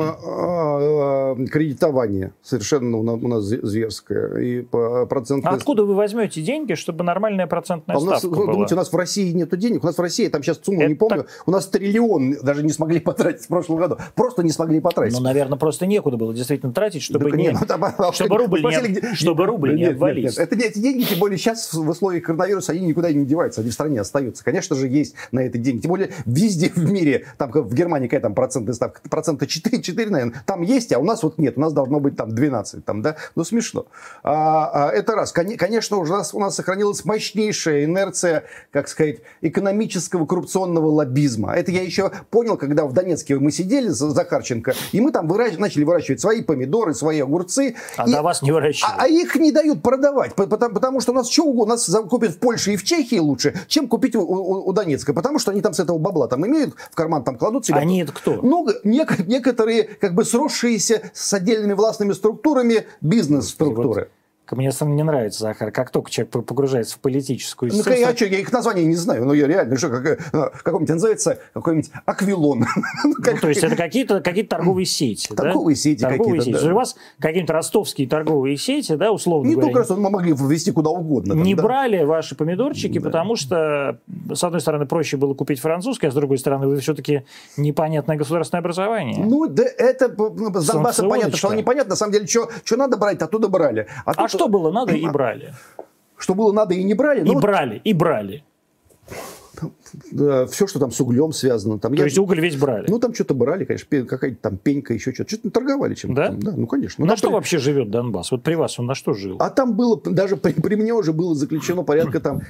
кредитование совершенно у нас зверское. И процентная... А откуда вы возьмете деньги, чтобы нормальная процентная а ставка у нас, была? Думаете, у нас в России нет денег? У нас в России, там сейчас сумму это не помню, так... у нас триллион даже не смогли потратить в прошлом году. Просто не смогли потратить. Ну, наверное, просто некуда было действительно тратить, чтобы так, не... Нет, ну, там... чтобы рубль спросили, не, где... чтобы рубль не обвалить. Нет, нет, нет. Эти деньги, тем более сейчас в условиях коронавируса, они никуда не деваются, они в стране остаются. Конечно же, есть на это деньги. Тем более... Везде в мире, там в Германии какая там процентная ставка, процента четыре, четыре, наверное, там есть, а у нас вот нет, у нас должно быть там двенадцать, там, да, ну смешно. А, а, это раз. Конечно, у нас, у нас сохранилась мощнейшая инерция, как сказать, экономического коррупционного лоббизма. Это я еще понял, когда в Донецке мы сидели с Захарченко, и мы там вырач... начали выращивать свои помидоры, свои огурцы. А и... до вас не выращивают. А, а их не дают продавать, потому, потому что у нас что угодно, у нас купят в Польше и в Чехии лучше, чем купить у, у, у Донецка, потому что они там с этого бабла там имеют, в карман там кладут себе. Они это кто? Ну, нек некоторые как бы сросшиеся с отдельными властными структурами бизнес-структуры. Вот. Мне сам не нравится, Захар, как только человек погружается в политическую... Ну, собственно... я, что, я их название не знаю, но я реально, что, как, какой-нибудь называется, какой-нибудь Аквилон. Ну, как... то есть это какие-то какие-то торговые сети, торговые да? сети торговые какие-то, сети. Да. У вас какие-нибудь ростовские торговые сети, да, условно не говоря. Не только, мы могли ввести куда угодно. Там, не да? брали ваши помидорчики, да. Потому что, с одной стороны, проще было купить французский, а с другой стороны, вы все-таки непонятное государственное образование. Ну, да это Донбассу понятно, что оно непонятно. На самом деле, что, что надо брать, оттуда брали. А тут... а что было надо и брали. Что было надо и не брали? И ну, брали, вот... и брали. Все, что там с углем связано. Там, То я... есть уголь весь брали? Ну, там что-то брали, конечно, какая-то там пенька, еще что-то. Что-то торговали чем-то. Да? Да, ну, конечно. Ну, на что при... вообще живет Донбасс? Вот при вас он на что жил? А там было, даже при, при мне уже было заключено порядка там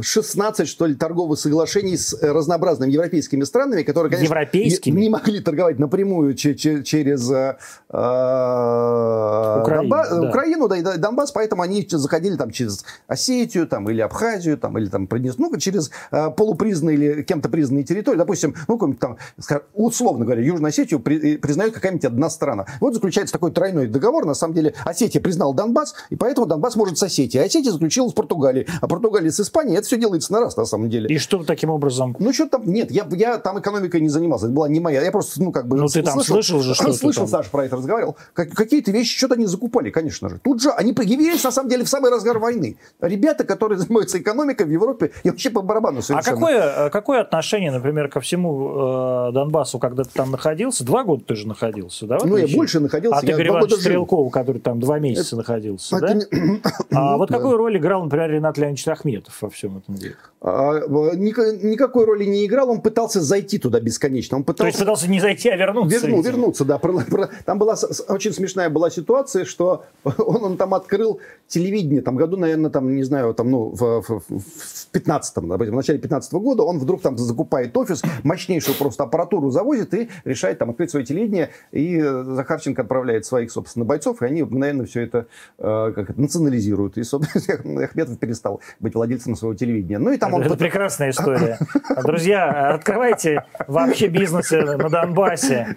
шестнадцать, что ли, торговых соглашений с разнообразными европейскими странами, которые, конечно, европейскими? Не, не могли торговать напрямую через э, э, Украину, Донбасс, да. Украину, да, и Донбасс, поэтому они заходили там через Осетию, там, или Абхазию, там, или там Приднестровье, ну, через э, полуприднестровье, признанные или кем-то признанные территории, допустим, ну, там, условно говоря, Южную Осетию признает какая-нибудь одна страна. Вот заключается такой тройной договор, на самом деле Осетия признала Донбасс, и поэтому Донбасс может с Осетией. А Осетия заключила с Португалией, а Португалия с Испанией, это все делается на раз, на самом деле. И что таким образом? Ну, что там, нет, я, я там экономикой не занимался, это была не моя, я просто, ну, как бы... Ну, ты там слышал же, что слышал, Саша про это разговаривал, как, какие-то вещи, что-то они закупали, конечно же. Тут же они явились, на самом деле, в самый разгар войны. Ребята, которые занимаются экономикой в Европе, и вообще по барабану совершенно. А какой Какое отношение, например, ко всему э, Донбассу, когда ты там находился? Два года ты же находился, да? Ну, я больше находился. А ты, Игорь Иванович Стрелков, который там два месяца находился, да? А вот какую роль играл, например, Ренат Леонидович Ахметов во всем этом деле? Никакой роли не играл. Он пытался зайти туда бесконечно. То есть пытался не зайти, а вернуться? Вернуться, да. Там была очень смешная была ситуация, что он там открыл телевидение. Там году, наверное, там, не знаю, там, ну, в пятнадцатом, в начале пятнадцатого года. года он вдруг там закупает офис, мощнейшую просто аппаратуру завозит и решает там открыть свое телевидение. И Захарченко отправляет своих, собственно, бойцов, и они мгновенно все это, э, как это национализируют. И, собственно, Ахметов перестал быть владельцем своего телевидения. Ну, и там он... Это прекрасная история. Друзья, открывайте вообще бизнес на Донбассе.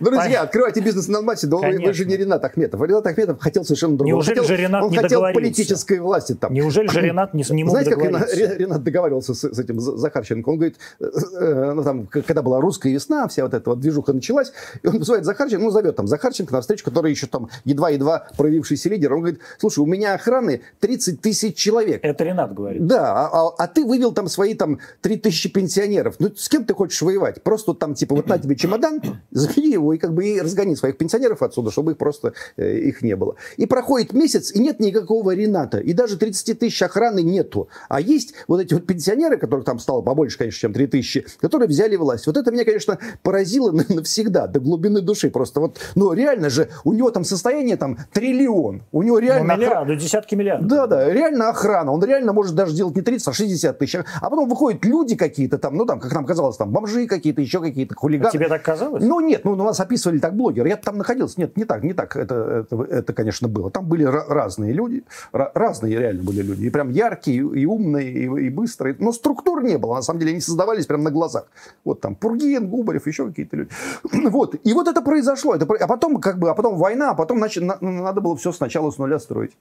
Друзья, открывайте бизнес на Донбассе, да вы же не Ренат Ахметов. Ренат Ахметов хотел совершенно другого. Неужели же Ренат не договорился? Он хотел политической власти там. Неужели же Ренат не мог договориться? Знаете, как Ренат договаривался с этим Захарченко? Он говорит, ну там, когда была русская весна, вся вот эта вот движуха началась, и он называет Захарченко, ну зовет там Захарченко на встречу, который еще там едва-едва проявившийся лидер. Он говорит, слушай, у меня охраны тридцать тысяч человек. Это Ренат говорит. Да, а, а, а ты вывел там свои там три тысячи пенсионеров. Ну с кем ты хочешь воевать? Просто там типа вот на тебе чемодан, заведи его и как бы и разгони своих пенсионеров отсюда, чтобы их просто э, их не было. И проходит месяц, и нет никакого Рената. И даже тридцати тысяч охраны нету. А есть вот эти вот пенсионеры, которых там стало побольше, конечно, чем три тысячи, которые взяли власть. Вот это меня, конечно, поразило навсегда, до глубины души. Просто вот, ну реально же, у него там состояние там триллион. У него реально... Ну, миллиарды, охра... десятки миллиардов. Да, да, реально охрана. Он реально может даже делать не тридцать, а шестьдесят тысяч. А потом выходят люди какие-то там, ну там, как нам казалось, там бомжи какие-то, еще какие-то хулиганы. А тебе так казалось? Ну нет, ну нас описывали так блогеры. Я там находился. Нет, не так, не так. Это, это, это конечно, было. Там были разные люди. Разные реально были люди. И прям яркие, и умные, и, и быстрые. Но структур не было. На самом деле они создавались прямо на глазах. Вот там Пургин, Губарев, еще какие-то люди. Вот. И вот это произошло. Это... А потом как бы, а потом война, а потом нач... надо было все сначала с нуля строить.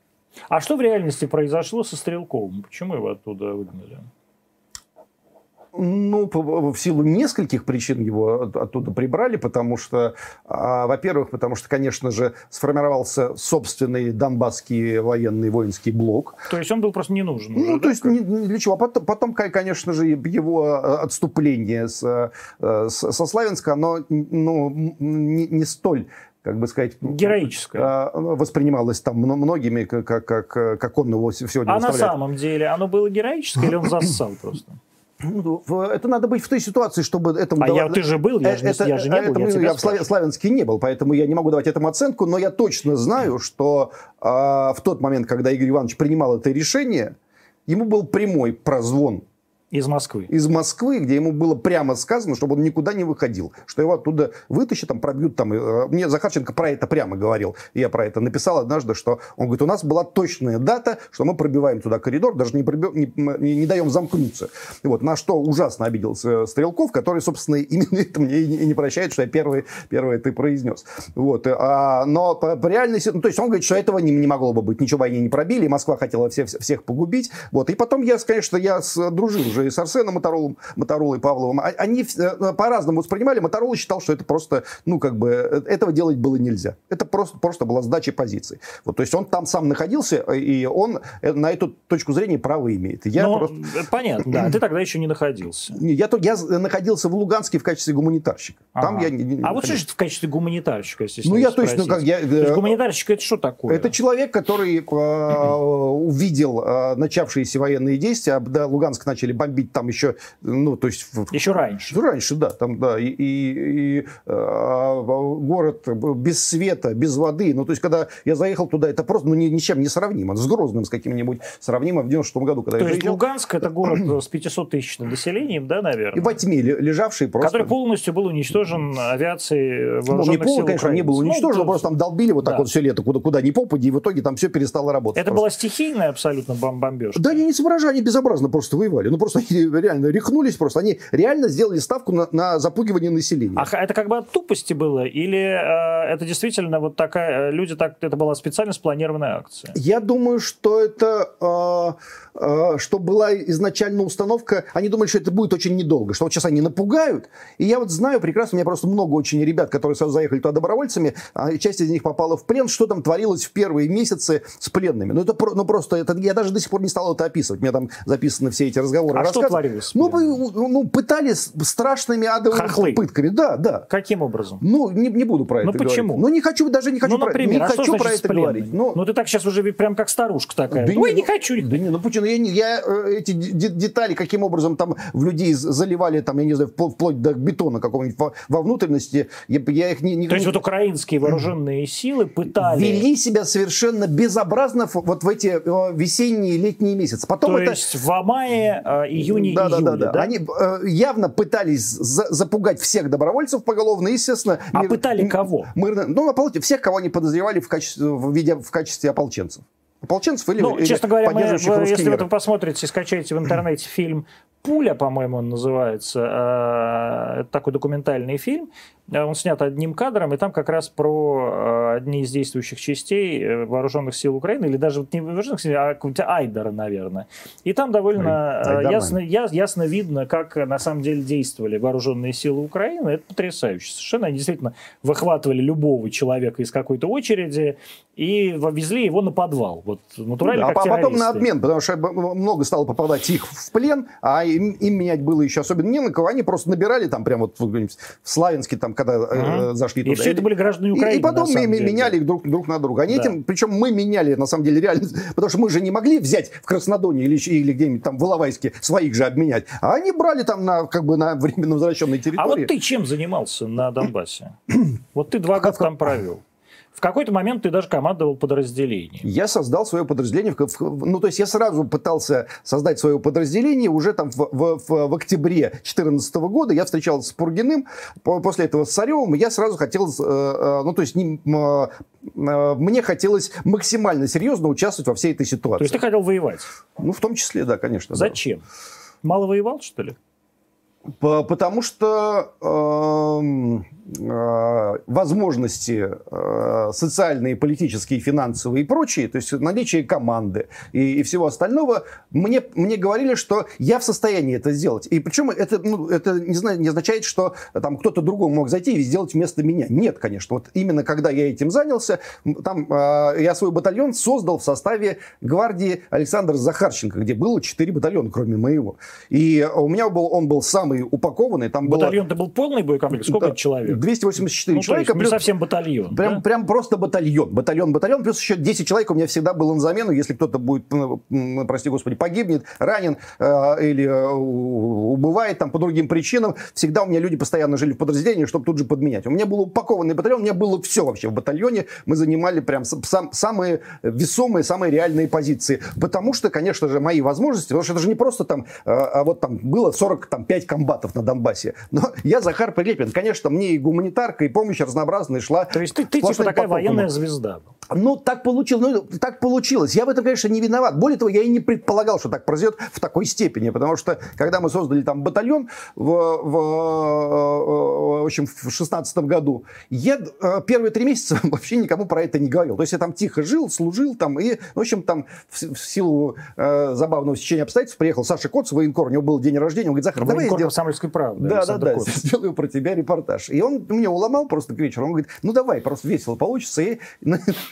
А что в реальности произошло со Стрелковым? Почему его оттуда выгнали? Ну, в силу нескольких причин его оттуда прибрали, потому что, во-первых, потому что, конечно же, сформировался собственный донбасский военный воинский блок. То есть он был просто не нужен? Ну, уже, то да? есть для чего? А потом, потом, конечно же, его отступление с, с, со Славянска, оно ну, не, не столь... как бы сказать... Героическое. Воспринималось там многими, как, как, как он его сегодня а выставляет. А на самом деле оно было героическое или он зассал просто? Это надо быть в той ситуации, чтобы этому... А давать... я, ты же был, я же, это, я же не был. Я, я в Славянске не был, поэтому я не могу давать этому оценку, но я точно знаю, что э, в тот момент, когда Игорь Иванович принимал это решение, ему был прямой прозвон. Из Москвы. Из Москвы, где ему было прямо сказано, чтобы он никуда не выходил. Что его оттуда вытащат, там пробьют. Там. Мне Захарченко про это прямо говорил. Я про это написал однажды, что он говорит, у нас была точная дата, что мы пробиваем туда коридор, даже не, пробив... не, не, не даем замкнуться. И вот, на что ужасно обиделся Стрелков, который, собственно, именно это мне и не прощает, что я первый, первый это произнес. Вот. А, но по, по реальности... Ну, то есть он говорит, что этого не, не могло бы быть. Ничего бы они не пробили, Москва хотела всех, всех погубить. Вот. И потом, я, конечно, я дружил уже и с Арсеном Моторолом, Моторолой Павловым, они по-разному воспринимали. Моторола считал, что это просто, ну, как бы, этого делать было нельзя. Это просто, просто была сдача позиций. Вот, то есть он там сам находился, и он на эту точку зрения право имеет. Я Но, просто... Понятно, да. Ты тогда еще не находился. Я, я находился в Луганске в качестве гуманитарщика. Там ага. я, не, не, а вот что же в качестве гуманитарщика, если Ну, я спросить. точно... Как, я, то есть гуманитарщик это что такое? Это человек, который э, увидел э, начавшиеся военные действия, да, Луганск начали бомбить, бомбить там еще, ну, то есть... Еще раньше. Раньше, да. Там, да и и, и э, город без света, без воды. Ну, то есть, когда я заехал туда, это просто ну, ничем не сравнимо. С Грозным, с каким-нибудь сравнимым в девяносто шестом году. Когда то я есть, заехал. Луганск это город с пятисоттысячным населением, да, наверное? И во тьме лежавший просто... Который полностью был уничтожен авиацией вооруженных ну, не пол, сил конечно, Украины. Не был уничтожен, ну, просто там долбили вот так да. вот все лето, куда, куда ни попади, и в итоге там все перестало работать. Это просто. была стихийная абсолютно бомбежка? Да, они не соображали, они безобразно просто воевали. Ну, просто они реально рехнулись просто. Они реально сделали ставку на, на запугивание населения. А это как бы от тупости было? Или э, это действительно вот такая... Люди так... Это была специально спланированная акция? Я думаю, что это... Э, э, что была изначально установка... Они думали, что это будет очень недолго. Что вот сейчас они напугают. И я вот знаю прекрасно, у меня просто много очень ребят, которые сразу заехали туда добровольцами. А часть из них попала в плен. Что там творилось в первые месяцы с пленными? Ну, это ну, просто... Это, я даже до сих пор не стал это описывать. У меня там записаны все эти разговоры. А что творилось? Ну, ну, пытались страшными адовыми Хохлы. пытками. Да, да. Каким образом? Ну, не, не буду про это ну, говорить. Ну, почему? Ну, не хочу, даже не хочу ну, например, про, не а хочу что про это говорить. Ну, ну, ты так сейчас уже прям как старушка такая. Да Ой, не, не хочу. Да не, ну, почему? Я, я, я эти детали, каким образом там в людей заливали, там, я не знаю, вплоть до бетона какого-нибудь во, во внутренности, я, я их не... не То есть не... вот украинские вооруженные силы пытали... Вели себя совершенно безобразно вот в эти весенние и летние месяцы. Потом То это... есть в мае... июне да, и да, июля. Да, да. Да? Они э, явно пытались за запугать всех добровольцев поголовно, естественно. А мир... пытали кого? Мир... Ну, ополченцев, всех, кого они подозревали в качестве, в, виде, в качестве ополченцев. Ополченцев или, ну, или честно говоря, мы, если вы это посмотрите, скачаете в интернете фильм «Пуля», по-моему, он называется. Это такой документальный фильм. Он снят одним кадром, и там как раз про одни из действующих частей вооруженных сил Украины, или даже не вооруженных сил, а какого-нибудь Айдара, наверное. И там довольно ясно, ясно видно, как на самом деле действовали вооруженные силы Украины. Это потрясающе совершенно. Они действительно выхватывали любого человека из какой-то очереди и везли его на подвал. Вот, натурально, да, как а террористы. Потом на обмен, потому что много стало попадать их в плен, а им, им менять было еще особенно не на кого. Они просто набирали там прям вот в Славянске, там, когда mm-hmm. э, зашли и туда. И все это были граждане Украины. И, и потом мы меняли их друг, друг на друга. Они да. этим, причем мы меняли, на самом деле, реально, потому что мы же не могли взять в Краснодоне или, или где-нибудь там в Иловайске своих же обменять. А они брали там на, как бы, на временно возвращенной территории. А вот ты чем занимался на Донбассе? Вот ты два года там провел. В какой-то момент ты даже командовал подразделением. Я создал свое подразделение. Ну, то есть я сразу пытался создать свое подразделение. Уже там в, в, в октябре две тысячи четырнадцатого года я встречался с Пургиным. После этого с Царевым. Я сразу хотел... Ну, то есть не, мне хотелось максимально серьезно участвовать во всей этой ситуации. То есть ты хотел воевать? Ну, в том числе, да, конечно. Зачем? Да. Мало воевал, что ли? Потому что э, э, возможности э, социальные, политические, финансовые и прочие, то есть наличие команды и, и всего остального, мне, мне говорили, что я в состоянии это сделать. И причем это, ну, это не, знаю, не означает, что там кто-то другой мог зайти и сделать вместо меня. Нет, конечно. Вот именно когда я этим занялся, там, э, я свой батальон создал в составе гвардии Александра Захарченко, где было четыре батальона, кроме моего. И у меня был, он был самый упакованный. Там батальон-то было... был полный боекомплект? Сколько да, человек? двести восемьдесят четыре ну, человека. Не плюс... совсем батальон. Прям, да? Прям просто батальон. Батальон, батальон. Плюс еще десять человек у меня всегда было на замену. Если кто-то будет, прости господи, погибнет, ранен э, или э, убывает там по другим причинам, всегда у меня люди постоянно жили в подразделении, чтобы тут же подменять. У меня был упакованный батальон, у меня было все вообще в батальоне. Мы занимали прям сам, самые весомые, самые реальные позиции. Потому что, конечно же, мои возможности, потому что это же не просто там, э, вот там было сорок пять командиров комбатов на Донбассе. Но я Захар Прилепин. Конечно, мне и гуманитарка, и помощь разнообразная шла. То есть ты, ты типа такая военная звезда. Ну, так получилось. Ну, так получилось. Я в этом, конечно, не виноват. Более того, я и не предполагал, что так произойдет в такой степени. Потому что, когда мы создали там батальон в, в, в общем, в шестнадцатом году, я первые три месяца вообще никому про это не говорил. То есть я там тихо жил, служил там. И, в общем, там в, в силу э, забавного сечения обстоятельств приехал Саша Коц, военкор. У него был день рождения. Он говорит: Захар, давай я «Комсомольской правды». Да, да, да, сделаю про тебя репортаж. И он меня уломал просто к вечеру. Он говорит: ну давай, просто весело получится. И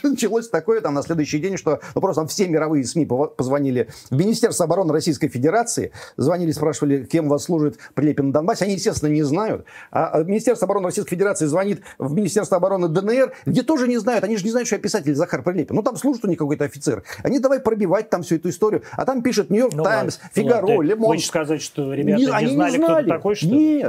началось такое там на следующий день, что ну, просто там все мировые СМИ позвонили в Министерство обороны Российской Федерации, звонили, спрашивали, кем вас служит Прилепин на Донбассе. Они, естественно, не знают. А Министерство обороны Российской Федерации звонит в Министерство обороны ДНР, где тоже не знают. Они же не знают, что я писатель Захар Прилепин. Ну там служит у них какой-то офицер. Они давай пробивать там всю эту историю. А там пишет «Нью-Йорк Таймс», «Фигаро», «Лемон». Хочешь сказать, что ребята не, не знали, кто такой, что нет.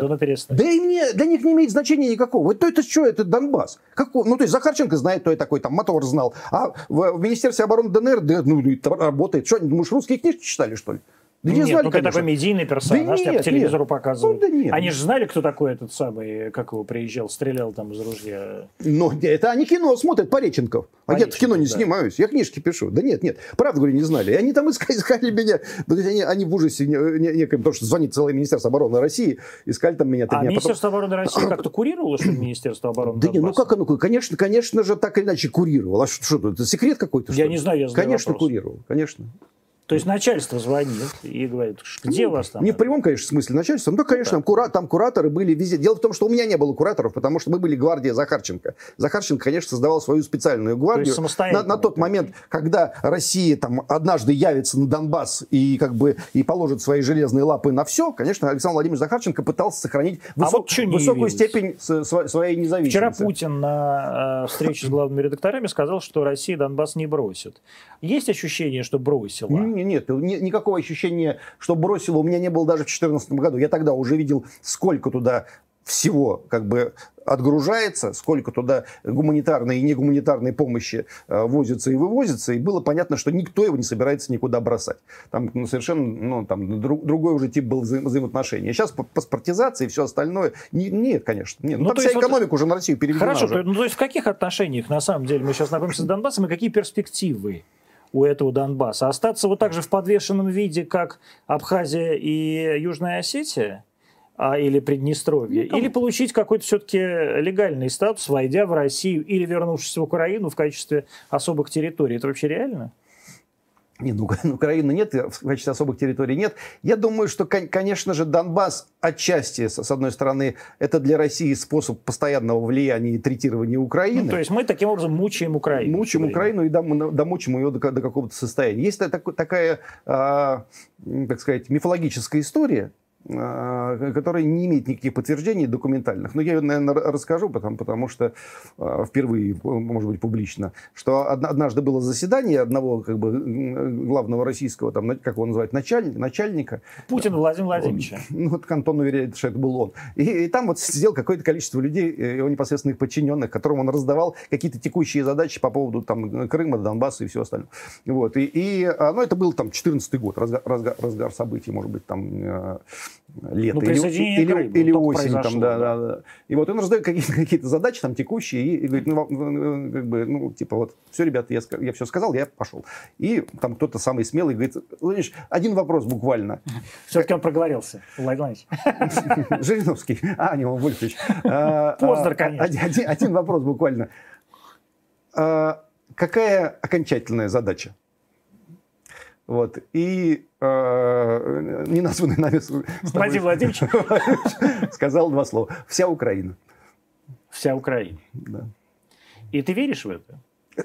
Да, и не, для них не имеет значения никакого. Вот то это что, это Донбасс. Как, ну, то есть Захарченко знает, кто я такой, там Мотор знал. А в, в Министерстве обороны ДНР, да, ну, работает. Что, они, думаешь, русские книжки читали, что ли? Да не нет, знали, ну конечно. Ты такой медийный персонаж, да, нет, по телевизору нет. Показывают. Ну, да нет, они нет. же знали, кто такой этот самый, как его приезжал, стрелял там из ружья. Ну, это они кино смотрят, Пореченков. А Пореченков, я в кино не да. снимаюсь, я книжки пишу. Да нет, нет, правда говорю, не знали. И они там искали, искали меня, они, они в ужасе некоем, потому что звонит целое Министерство обороны России, искали там меня. А меня Министерство потом... обороны России как-то курировало, что Министерство обороны Да Донбасса? Нет, ну как оно, конечно, конечно же, так или иначе курировало. А что, что это секрет какой-то? Я не знаю, я знаю Конечно, вопрос. Курировал, конечно. То есть начальство звонит и говорит, где ну, вас там? Не в прямом, конечно, смысле начальство. Ну, да, конечно, да. Кура... там кураторы были везде. Дело в том, что у меня не было кураторов, потому что мы были гвардия Захарченко. Захарченко, конечно, создавал свою специальную гвардию. То есть на, на тот момент, когда Россия там однажды явится на Донбасс и как бы и положит свои железные лапы на все, конечно, Александр Владимирович Захарченко пытался сохранить высок... а вот высокую степень своей независимости. Вчера Путин на встрече с главными редакторами сказал, что Россия Донбасс не бросит. Есть ощущение, что бросила? Нет, никакого ощущения, что бросило, у меня не было даже в две тысячи четырнадцатом году. Я тогда уже видел, сколько туда всего, как бы, отгружается, сколько туда гуманитарной и негуманитарной помощи возится и вывозится, и было понятно, что никто его не собирается никуда бросать. Там ну, совершенно ну, там, друг, другой уже тип был вза взаимоотношений. Сейчас по паспортизации и все остальное... Не, нет, конечно. Нет. Ну, ну, там вся вот экономика уже на Россию переведена. Хорошо, то, ну, то есть в каких отношениях, на самом деле, мы сейчас находимся с Донбассом, и какие перспективы у этого Донбасса? Остаться вот так же в подвешенном виде, как Абхазия и Южная Осетия? А, или Приднестровье, никому. Или получить какой-то все-таки легальный статус, войдя в Россию или вернувшись в Украину в качестве особых территорий. Это вообще реально? Нет, ну, Украины нет, в качестве особых территорий нет. Я думаю, что, конечно же, Донбасс отчасти, с одной стороны, это для России способ постоянного влияния и третирования Украины. Ну, то есть мы таким образом мучаем Украину. Мучаем Украину и дом, домучим ее до, до какого-то состояния. Есть такая, а, так сказать, мифологическая история, которая не имеет никаких подтверждений документальных. Но я ее, наверное, расскажу, потому, потому что впервые, может быть, публично, что однажды было заседание одного как бы, главного российского, там, как его называют, начальника. начальника Путин Владимир Владимирович. Ну, вот Антон уверяет, что это был он. И, и там вот сидел какое-то количество людей, его непосредственных подчиненных, которым он раздавал какие-то текущие задачи по поводу там, Крыма, Донбасса и всего остального. Вот. И, и, ну, это был там четырнадцатый год, разгар, разгар, разгар событий, может быть, там... лето, ну, или, или, Крым, или осень. Там, да, да. Да. И вот он раздает какие-то, какие-то задачи там, текущие и, и говорит, ну, как бы, ну, типа, вот, все, ребята, я, я все сказал, я пошел. И там кто-то самый смелый говорит, знаешь, один вопрос буквально. Все-таки он проговорился, Владимир Владимирович. Жириновский. А, не, он Вольфович. Поздно, конечно. Один вопрос буквально. Какая окончательная задача? Вот. И э, неназванный нами Владимир Владимирович сказал два слова. Вся Украина. Вся Украина. Да. И ты веришь в это?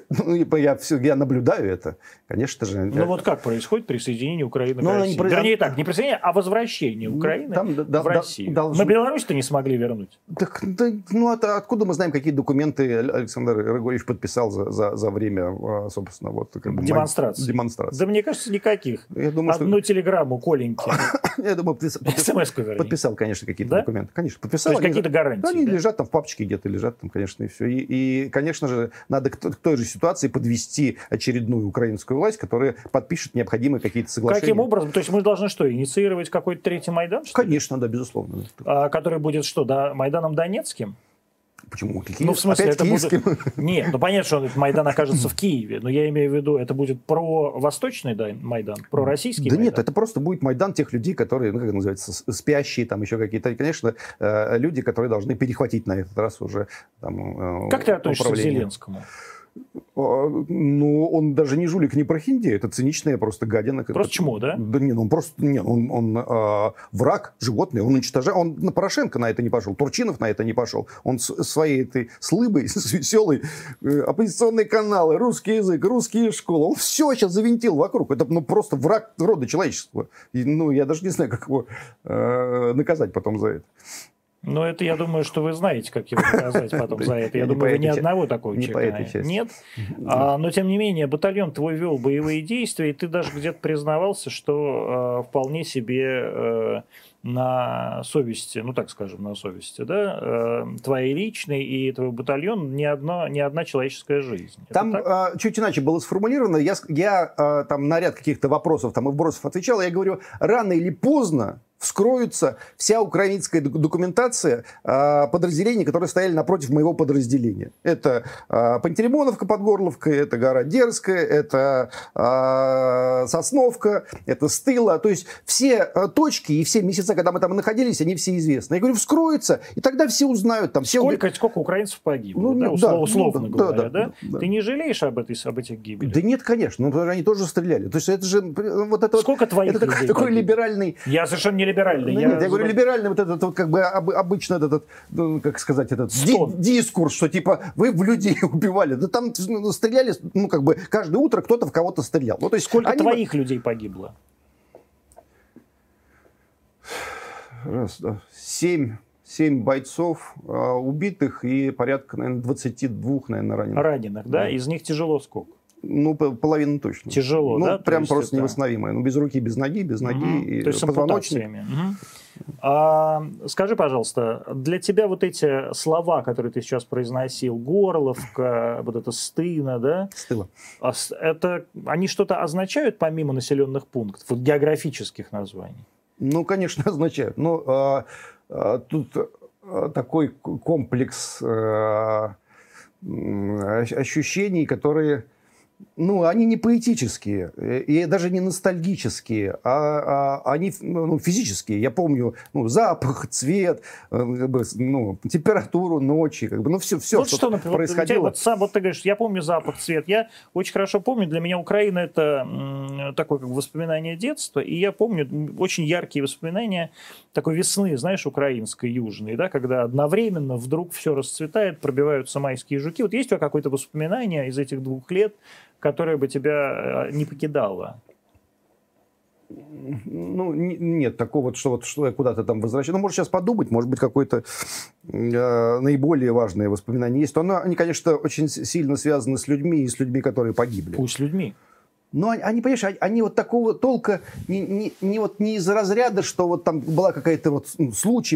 Ну, я, все, я наблюдаю это, конечно же. Ну, я... вот как происходит присоединение Украины ну, к России? Не... Вернее так, не присоединение, а возвращение Украины там, в да, Россию. Да, должен... Но Беларусь-то не смогли вернуть. Так, да, ну, это откуда мы знаем, какие документы Александр Григорьевич подписал за, за, за время, собственно, вот... Как бы, демонстрации. демонстрации. Да мне кажется, никаких. Я думаю, Одну что... телеграмму Коленьки. Я думаю, подписал, подписал конечно, какие-то да? документы. Конечно, подписал. То есть какие-то гарантии. Они да? лежат там в папочке где-то, лежат там, конечно, и все. И, и конечно же, надо к той же ситуации подвести очередную украинскую власть, которая подпишет необходимые какие-то соглашения. Каким образом? То есть мы должны что, инициировать какой-то третий Майдан? Конечно, да, безусловно. А, который будет что, да, Майданом Донецким? Почему? Киев? Ну, в смысле, Опять это киевским? Будет... Нет, ну понятно, что Майдан окажется в Киеве, но я имею в виду, это будет провосточный Майдан, пророссийский Да Майдан. Нет, это просто будет Майдан тех людей, которые, ну, как называется, спящие, там еще какие-то, конечно, люди, которые должны перехватить на этот раз уже там, Как ты относишься к Зеленскому? Ну, он даже не жулик, не прохиндей, это циничная просто гадина. Просто это... чмо, да? Да нет, он просто нет, он, он э, враг животных, он уничтожает. Он на Порошенко на это не пошел, Турчинов на это не пошел. Он с, своей этой слыбой, с веселой, э, оппозиционные каналы, русский язык, русские школы. Он все сейчас завинтил вокруг. Это ну, просто враг рода человечества. И, ну, я даже не знаю, как его э, наказать потом за это. Но это, я думаю, что вы знаете, как его показать потом за это. Я думаю, вы ни одного такого человека нет. Но, тем не менее, батальон твой вел боевые действия, и ты даже где-то признавался, что вполне себе на совести, ну так скажем, на совести, да, твоей личной и твой батальон ни одна, ни одна человеческая жизнь. Там а, чуть иначе было сформулировано. Я, я а, там на ряд каких-то вопросов там и вбросов отвечал. Я говорю, рано или поздно вскроется вся украинская документация а, подразделений, которые стояли напротив моего подразделения. Это а, Пантелеймоновка под Горловкой, это гора Дерзкая, это а, Сосновка, это Стыла. То есть все точки и все месяца, когда мы там находились, они все известны. Я говорю, вскроется, и тогда все узнают. Там, все... Сколько, сколько украинцев погибло, ну, да, да, услов, условно да, говоря. Да, да, да? Да. Ты не жалеешь об, этой, об этих гибелях? Да нет, конечно, ну, потому что они тоже стреляли. То есть это же... Вот это сколько вот, твоих это людей такой либеральный... Я совершенно не либеральный. Ну, я, нет, я говорю, либеральный вот этот вот, как бы обычно этот, как сказать, этот ди дискурс, что типа вы в людей убивали. Да там ну, стреляли, ну как бы каждое утро кто-то в кого-то стрелял. Ну, то есть, сколько они... твоих людей погибло? Раз, да. Семь, семь бойцов а, убитых и порядка, наверное, двадцати двух, наверное, раненых. Раненых, да? да? Из них тяжело сколько? Ну, половина точно. Тяжело, ну, да? Прям просто это... невосстановимое. Ну, без руки, без ноги, без ноги. Угу. И то есть с ампутациями. Угу. А, скажи, пожалуйста, для тебя вот эти слова, которые ты сейчас произносил, горловка, вот это стына, да? Стыла. Это, они что-то означают помимо населенных пунктов, вот географических названий? Ну, конечно, означают. Но а, а, тут такой комплекс а, ощущений, которые... Ну, они не поэтические, и даже не ностальгические, а, а они ну, физические. Я помню ну, запах, цвет, как бы, ну, температуру ночи, как бы, ну, все, все вот что, что например, происходило. Вот, сам, вот ты говоришь, я помню запах, цвет. Я очень хорошо помню, для меня Украина – это такое как воспоминание детства, и я помню очень яркие воспоминания такой весны, знаешь, украинской, южной, да, когда одновременно вдруг все расцветает, пробиваются майские жуки. Вот есть у тебя какое-то воспоминание из этих двух лет, которая бы тебя не покидала? Ну, нет такого, что, вот, что я куда-то там возвращаюсь. Ну, может, сейчас подумать, может быть, какое-то э, наиболее важное воспоминание есть. То оно, они, конечно, очень сильно связаны с людьми и с людьми, которые погибли. Пусть людьми. Но они, они, понимаешь, они, они вот такого толка не, не, не, вот не из разряда, что вот там была какая-то вот случай,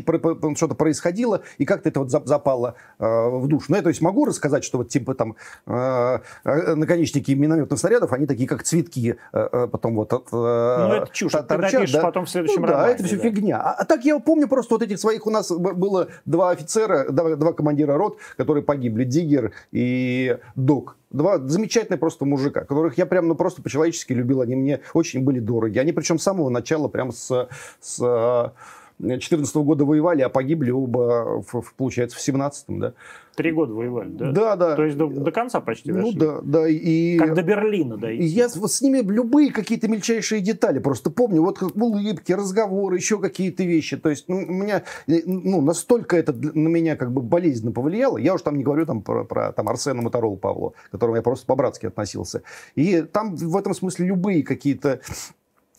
что-то происходило, и как-то это вот запало э, в душу. Но я то есть могу рассказать, что вот типа там э, наконечники минометных снарядов, они такие как цветки э, потом вот от, э, ну, это чушь, торчат. Ты напишешь, да? Потом в следующем ну, романе, да, это все да. фигня. А, а так я помню просто вот этих своих, у нас было два офицера, два, два командира рот, которые погибли, Диггер и Док. Два замечательных просто мужика, которых я прям, ну, просто по-человечески любил. Они мне очень были дороги. Они, причем, с самого начала, прям с, с четырнадцатого года воевали, а погибли оба, в, получается, в семнадцатом, да. Три года воевали, да? Да, да. То есть до, до конца почти дошли. Ну, да, да. И... Как до Берлина дойти. Я вот с ними любые какие-то мельчайшие детали просто помню. Вот улыбки, разговоры, еще какие-то вещи. То есть ну, у меня, ну, настолько это на меня как бы болезненно повлияло. Я уж там не говорю там, про, про там, Арсена Моторолу Павла, к которому я просто по-братски относился. И там в этом смысле любые какие-то...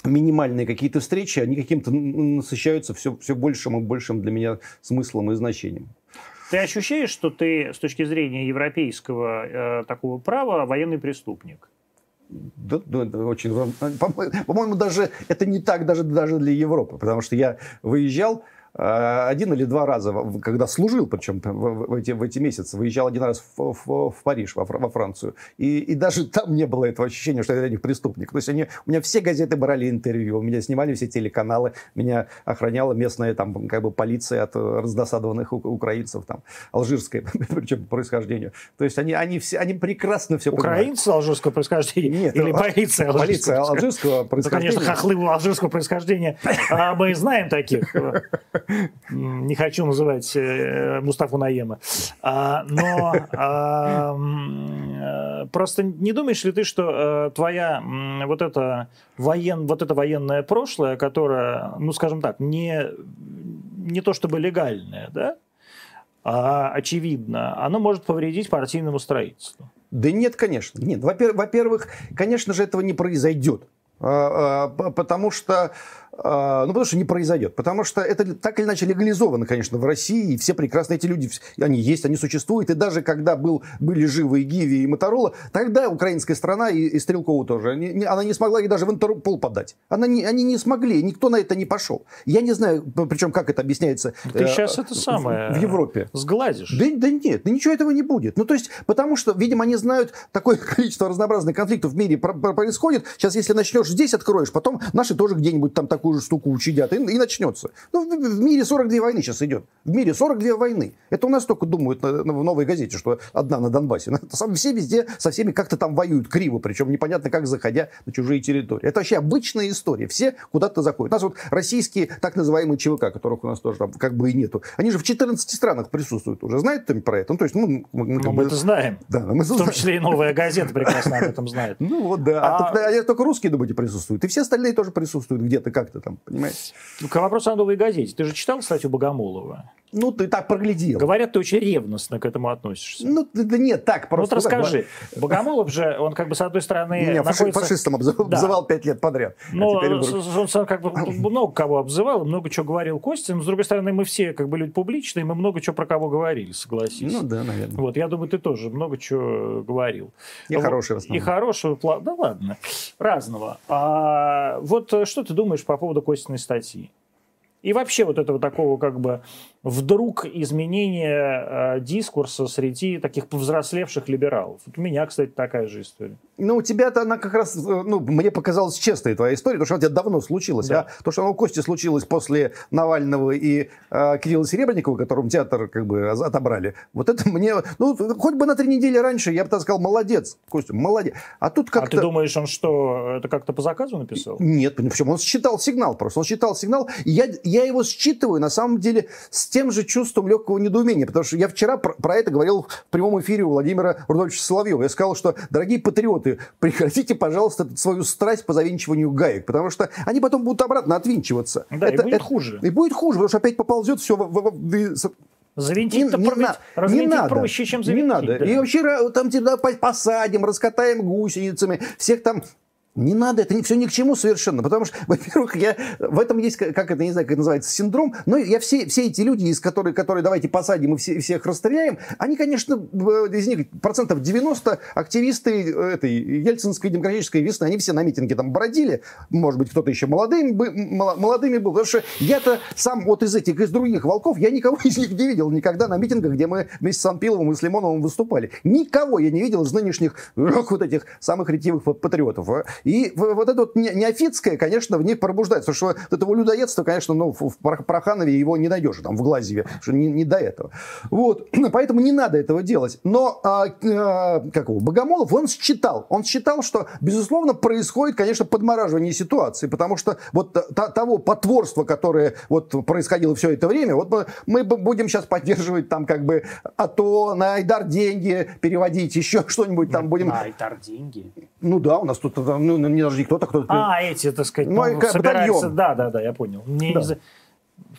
минимальные какие-то встречи, они каким-то насыщаются все, все большим и большим для меня смыслом и значением. Ты ощущаешь, что ты с точки зрения европейского э, такого права военный преступник? Да, да, да, очень. По-моему, даже это не так даже, даже для Европы, потому что я выезжал один или два раза, когда служил, причем в эти, в эти месяцы, выезжал один раз в, в, в Париж, во, во Францию. И, и даже там не было этого ощущения, что я для них преступник. То есть они, у меня все газеты брали интервью, у меня снимали все телеканалы, меня охраняла местная там, как бы, полиция от раздосадованных украинцев, там, алжирское причем происхождению. То есть они, они, все, они прекрасно все понимают. Украинцы алжирского происхождения? Нет, или полиция алжирского, полиция алжирского происхождения? Да, конечно, хохлы алжирского происхождения. А мы знаем таких. Не хочу называть э, Мустафу Наема. А, но а, э, просто не думаешь ли ты, что э, твоя э, вот, это воен, вот это военное прошлое, которое, ну, скажем так, не, не то чтобы легальное, да, а очевидно, оно может повредить партийному строительству? Да нет, конечно. Нет. Во-первых, конечно же, этого не произойдет. Потому что, ну, потому что не произойдет. Потому что это так или иначе легализовано, конечно, в России. И все прекрасно эти люди, они есть, они существуют. И даже когда был, были живы и Гиви, и Моторола, тогда украинская страна и, и Стрелкову тоже, они, она не смогла их даже в Интерпол подать. Она не, они не смогли, никто на это не пошел. Я не знаю, причем как это объясняется. Ты э, сейчас э, это самое в Европе. Сгладишь. Да, да нет, да ничего этого не будет. Ну, то есть, потому что, видимо, они знают, такое количество разнообразных конфликтов в мире происходит. Сейчас, если начнешь здесь откроешь, потом наши тоже где-нибудь там такую же штуку учидят, и, и начнется. Ну, в, в мире сорок две войны сейчас идет. В мире сорок две войны. Это у нас только думают на, на, в «Новой газете», что одна на Донбассе. Там все везде со всеми как-то там воюют криво, причем непонятно как, заходя на чужие территории. Это вообще обычная история. Все куда-то заходят. У нас вот российские так называемые ЧВК, которых у нас тоже там как бы и нету, они же в четырнадцати странах присутствуют уже. Знают там про это? Ну, то есть, ну, мы, как мы бы... это знаем. Да, мы в том знаем. Числе и «Новая газета» прекрасно об этом знает. Ну, вот да. А, а... Только русские думают, присутствуют. И все остальные тоже присутствуют где-то как-то там, понимаете? Ну, к вопросу о «Новой газете». Ты же читал статью Богомолова? Ну, ты так проглядел. Говорят, ты очень ревностно к этому относишься. Ну, да нет, так просто. Вот расскажи. Так. Богомолов же, он как бы с одной стороны... Меня находится... фашистом обзывал, да. обзывал пять лет подряд. Но а вдруг... он как бы много кого обзывал, много чего говорил Костя. Но, с другой стороны, мы все как бы люди публичные, мы много чего про кого говорили, согласись. Ну, да, наверное. Вот, я думаю, ты тоже много чего говорил. И вот, хорошего. И хорошего, да ладно, разного. А вот что ты думаешь по поводу Костиной статьи? И вообще вот этого такого как бы вдруг изменения э, дискурса среди таких повзрослевших либералов. Вот у меня, кстати, такая же история. Ну, у тебя-то она как раз, ну, мне показалась честной твоя история, потому что она у тебя давно случилась. Да. А то, что она у Кости случилось после Навального и э, Кирилла Серебренникова, которому театр как бы отобрали, вот это мне, ну, хоть бы на три недели раньше, я бы так сказал, молодец, Костя, молодец. А тут как-то... А ты думаешь, он что, это как-то по заказу написал? Нет, почему? Он считал сигнал просто, он считал сигнал, и я... Я его считываю, на самом деле, с тем же чувством легкого недоумения. Потому что я вчера про, про это говорил в прямом эфире у Владимира Рудольфовича Соловьева. Я сказал, что, дорогие патриоты, прекратите, пожалуйста, свою страсть по завинчиванию гаек. Потому что они потом будут обратно отвинчиваться. Да, это, и будет это, хуже. И будет хуже, потому что опять поползет все... В, в, в, Завинтить-то не, провинтить, не, не надо, проще, чем завинтить. Не надо. Да. И вообще там тебя посадим, раскатаем гусеницами, всех там... Не надо, это все ни к чему совершенно, потому что, во-первых, я, в этом есть, как это, не знаю, как это называется, синдром, но я все, все эти люди, из которых, которые давайте посадим и все, всех расстреляем, они, конечно, из них процентов девяносто активисты этой Ельцинской демократической весны, они все на митинге там бродили, может быть, кто-то еще молодым, молодыми был, потому что я-то сам вот из этих, из других волков, я никого из них не видел никогда на митингах, где мы вместе с Анпиловым и с Лимоновым выступали. Никого я не видел из нынешних, эх, вот этих самых ретивых патриотов. И вот это вот неофитское, конечно, в них пробуждается. Потому что вот этого людоедства, конечно, ну, в Проханове его не найдешь, там, в Глазьеве, потому что не, не до этого. Вот. Поэтому не надо этого делать. Но а, а, как его, Богомолов, он считал, он считал, что, безусловно, происходит, конечно, подмораживание ситуации, потому что вот та, того потворства, которое вот происходило все это время, вот мы, мы будем сейчас поддерживать там как бы АТО, на Айдар деньги переводить, еще что-нибудь там будем... На Айдар деньги? Ну да, у нас тут... Ну, Ну, не даже не кто-то, кто-то... А, эти, так сказать, ну, собираются... Да, да, да, я понял. Не да. Из...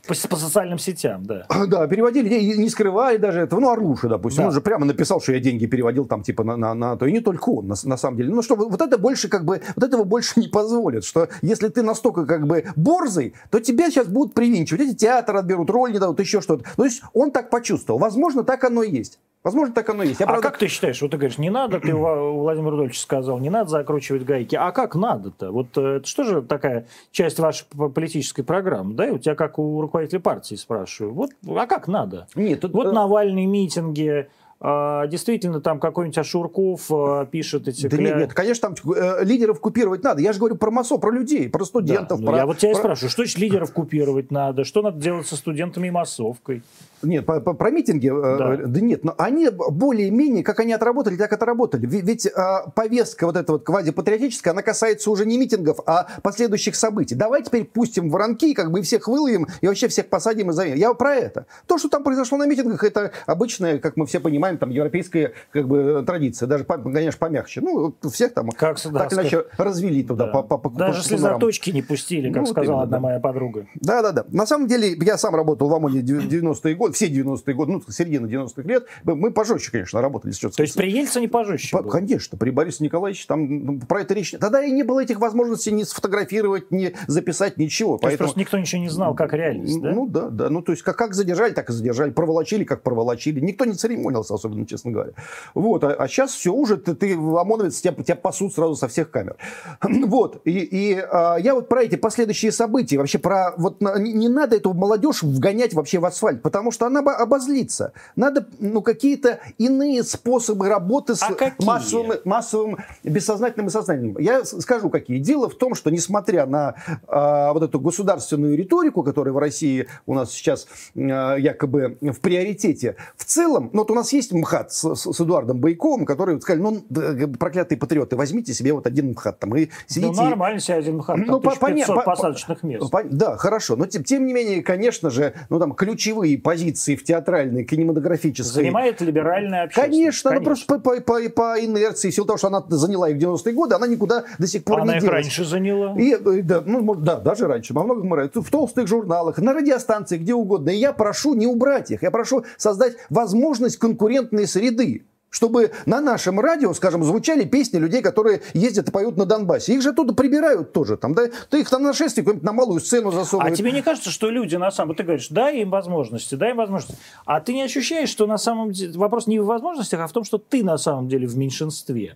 По, по социальным сетям, да. Да, переводили, не, не скрывали даже этого. Ну, Орлуша, допустим, да. Он же прямо написал, что я деньги переводил там типа на, на, на то. И не только он, на, на самом деле. Ну, что вот это больше как бы, вот этого больше не позволит. Что если ты настолько как бы борзый, то тебя сейчас будут привинчивать. Эти театр отберут, роль не дадут, еще что-то. То есть он так почувствовал. Возможно, так оно и есть. Возможно, так оно и есть. Я, а правда... как ты считаешь? Вот ты говоришь, не надо, ты, Владимир Рудольевич, сказал, не надо закручивать гайки. А как надо-то? Вот это что же такая часть вашей политической программы? Да, и у тебя, как у руководителя партии, спрашиваю. Вот, а как надо? Нет, тут... Вот Навальный, митинги... Действительно, там какой-нибудь Ашурков пишет эти... Да кля... нет, нет, конечно, там э, лидеров купировать надо. Я же говорю про массу, про людей, про студентов. Да, про... Я вот тебя про... и спрашиваю, что значит лидеров купировать надо? Что надо делать со студентами и массовкой? Нет, по, по, про митинги? Да. Э, да нет, но они более-менее, как они отработали, так отработали. Ведь э, повестка вот эта вот квазипатриотическая, она касается уже не митингов, а последующих событий. Давай теперь пустим воронки, как бы всех выловим и вообще всех посадим и заведем. Я про это. То, что там произошло на митингах, это обычное, как мы все понимаем, там европейская как бы традиция, даже, конечно, помягче. Ну, всех там как так иначе развели туда. Да. По, по, по, даже слезоточки не пустили, как ну, сказала именно, одна да. моя подруга. Да-да-да. На самом деле, я сам работал в ОМОНе девяностые годы, все девяностые годы, ну, середина девяностых лет. Мы пожестче, конечно, работали. Сейчас. То есть при Ельцине пожестче по, было? Конечно, при Борисе Николаевиче там про это речь. Тогда и не было этих возможностей ни сфотографировать, ни записать, ничего. То поэтому... есть просто никто ничего не знал, как реальность, да? Ну, да, да. Ну, то есть как, как задержали, так и задержали. Проволочили, как проволочили. Никто не церемонился, особенно, честно говоря. Вот. А, а сейчас все уже, ты, ты ОМОНовец, тебя, тебя пасут сразу со всех камер. Вот. И, и а, я вот про эти последующие события, вообще про... Вот, не, не надо эту молодежь вгонять вообще в асфальт, потому что она обозлится. Надо, ну, какие-то иные способы работы с а массовым, массовым, бессознательным и сознательным. Я скажу, какие. Дело в том, что, несмотря на а, вот эту государственную риторику, которая в России у нас сейчас а, якобы в приоритете, в целом, ну, вот у нас есть есть МХАТ с, с, с Эдуардом Бояковым, который сказали, ну, проклятые патриоты, возьмите себе вот один МХАТ там и сидите. Ну, нормально себе один МХАТ, там ну, тысяча пятьсот по, по, посадочных мест. По, да, хорошо, но тем, тем не менее, конечно же, ну, там, ключевые позиции в театральной, кинематографической... Занимает либеральная общественность. Конечно, конечно. Она просто по, по, по инерции, в силу того, что она заняла их в девяностые годы, она никуда до сих пор она не делась. Она их раньше заняла. И, да, ну, да, даже раньше, во многом в толстых журналах, на радиостанциях, где угодно. И я прошу не убрать их, я прошу создать возможность конкурентной среды, чтобы на нашем радио, скажем, звучали песни людей, которые ездят и поют на Донбассе. Их же оттуда прибирают тоже. Там, да? Ты их там на шествие какую-нибудь на малую сцену засовывают. А тебе не кажется, что люди на самом... Ты говоришь, дай им возможности, дай им возможности. А ты не ощущаешь, что на самом деле... Вопрос не в возможностях, а в том, что ты на самом деле в меньшинстве.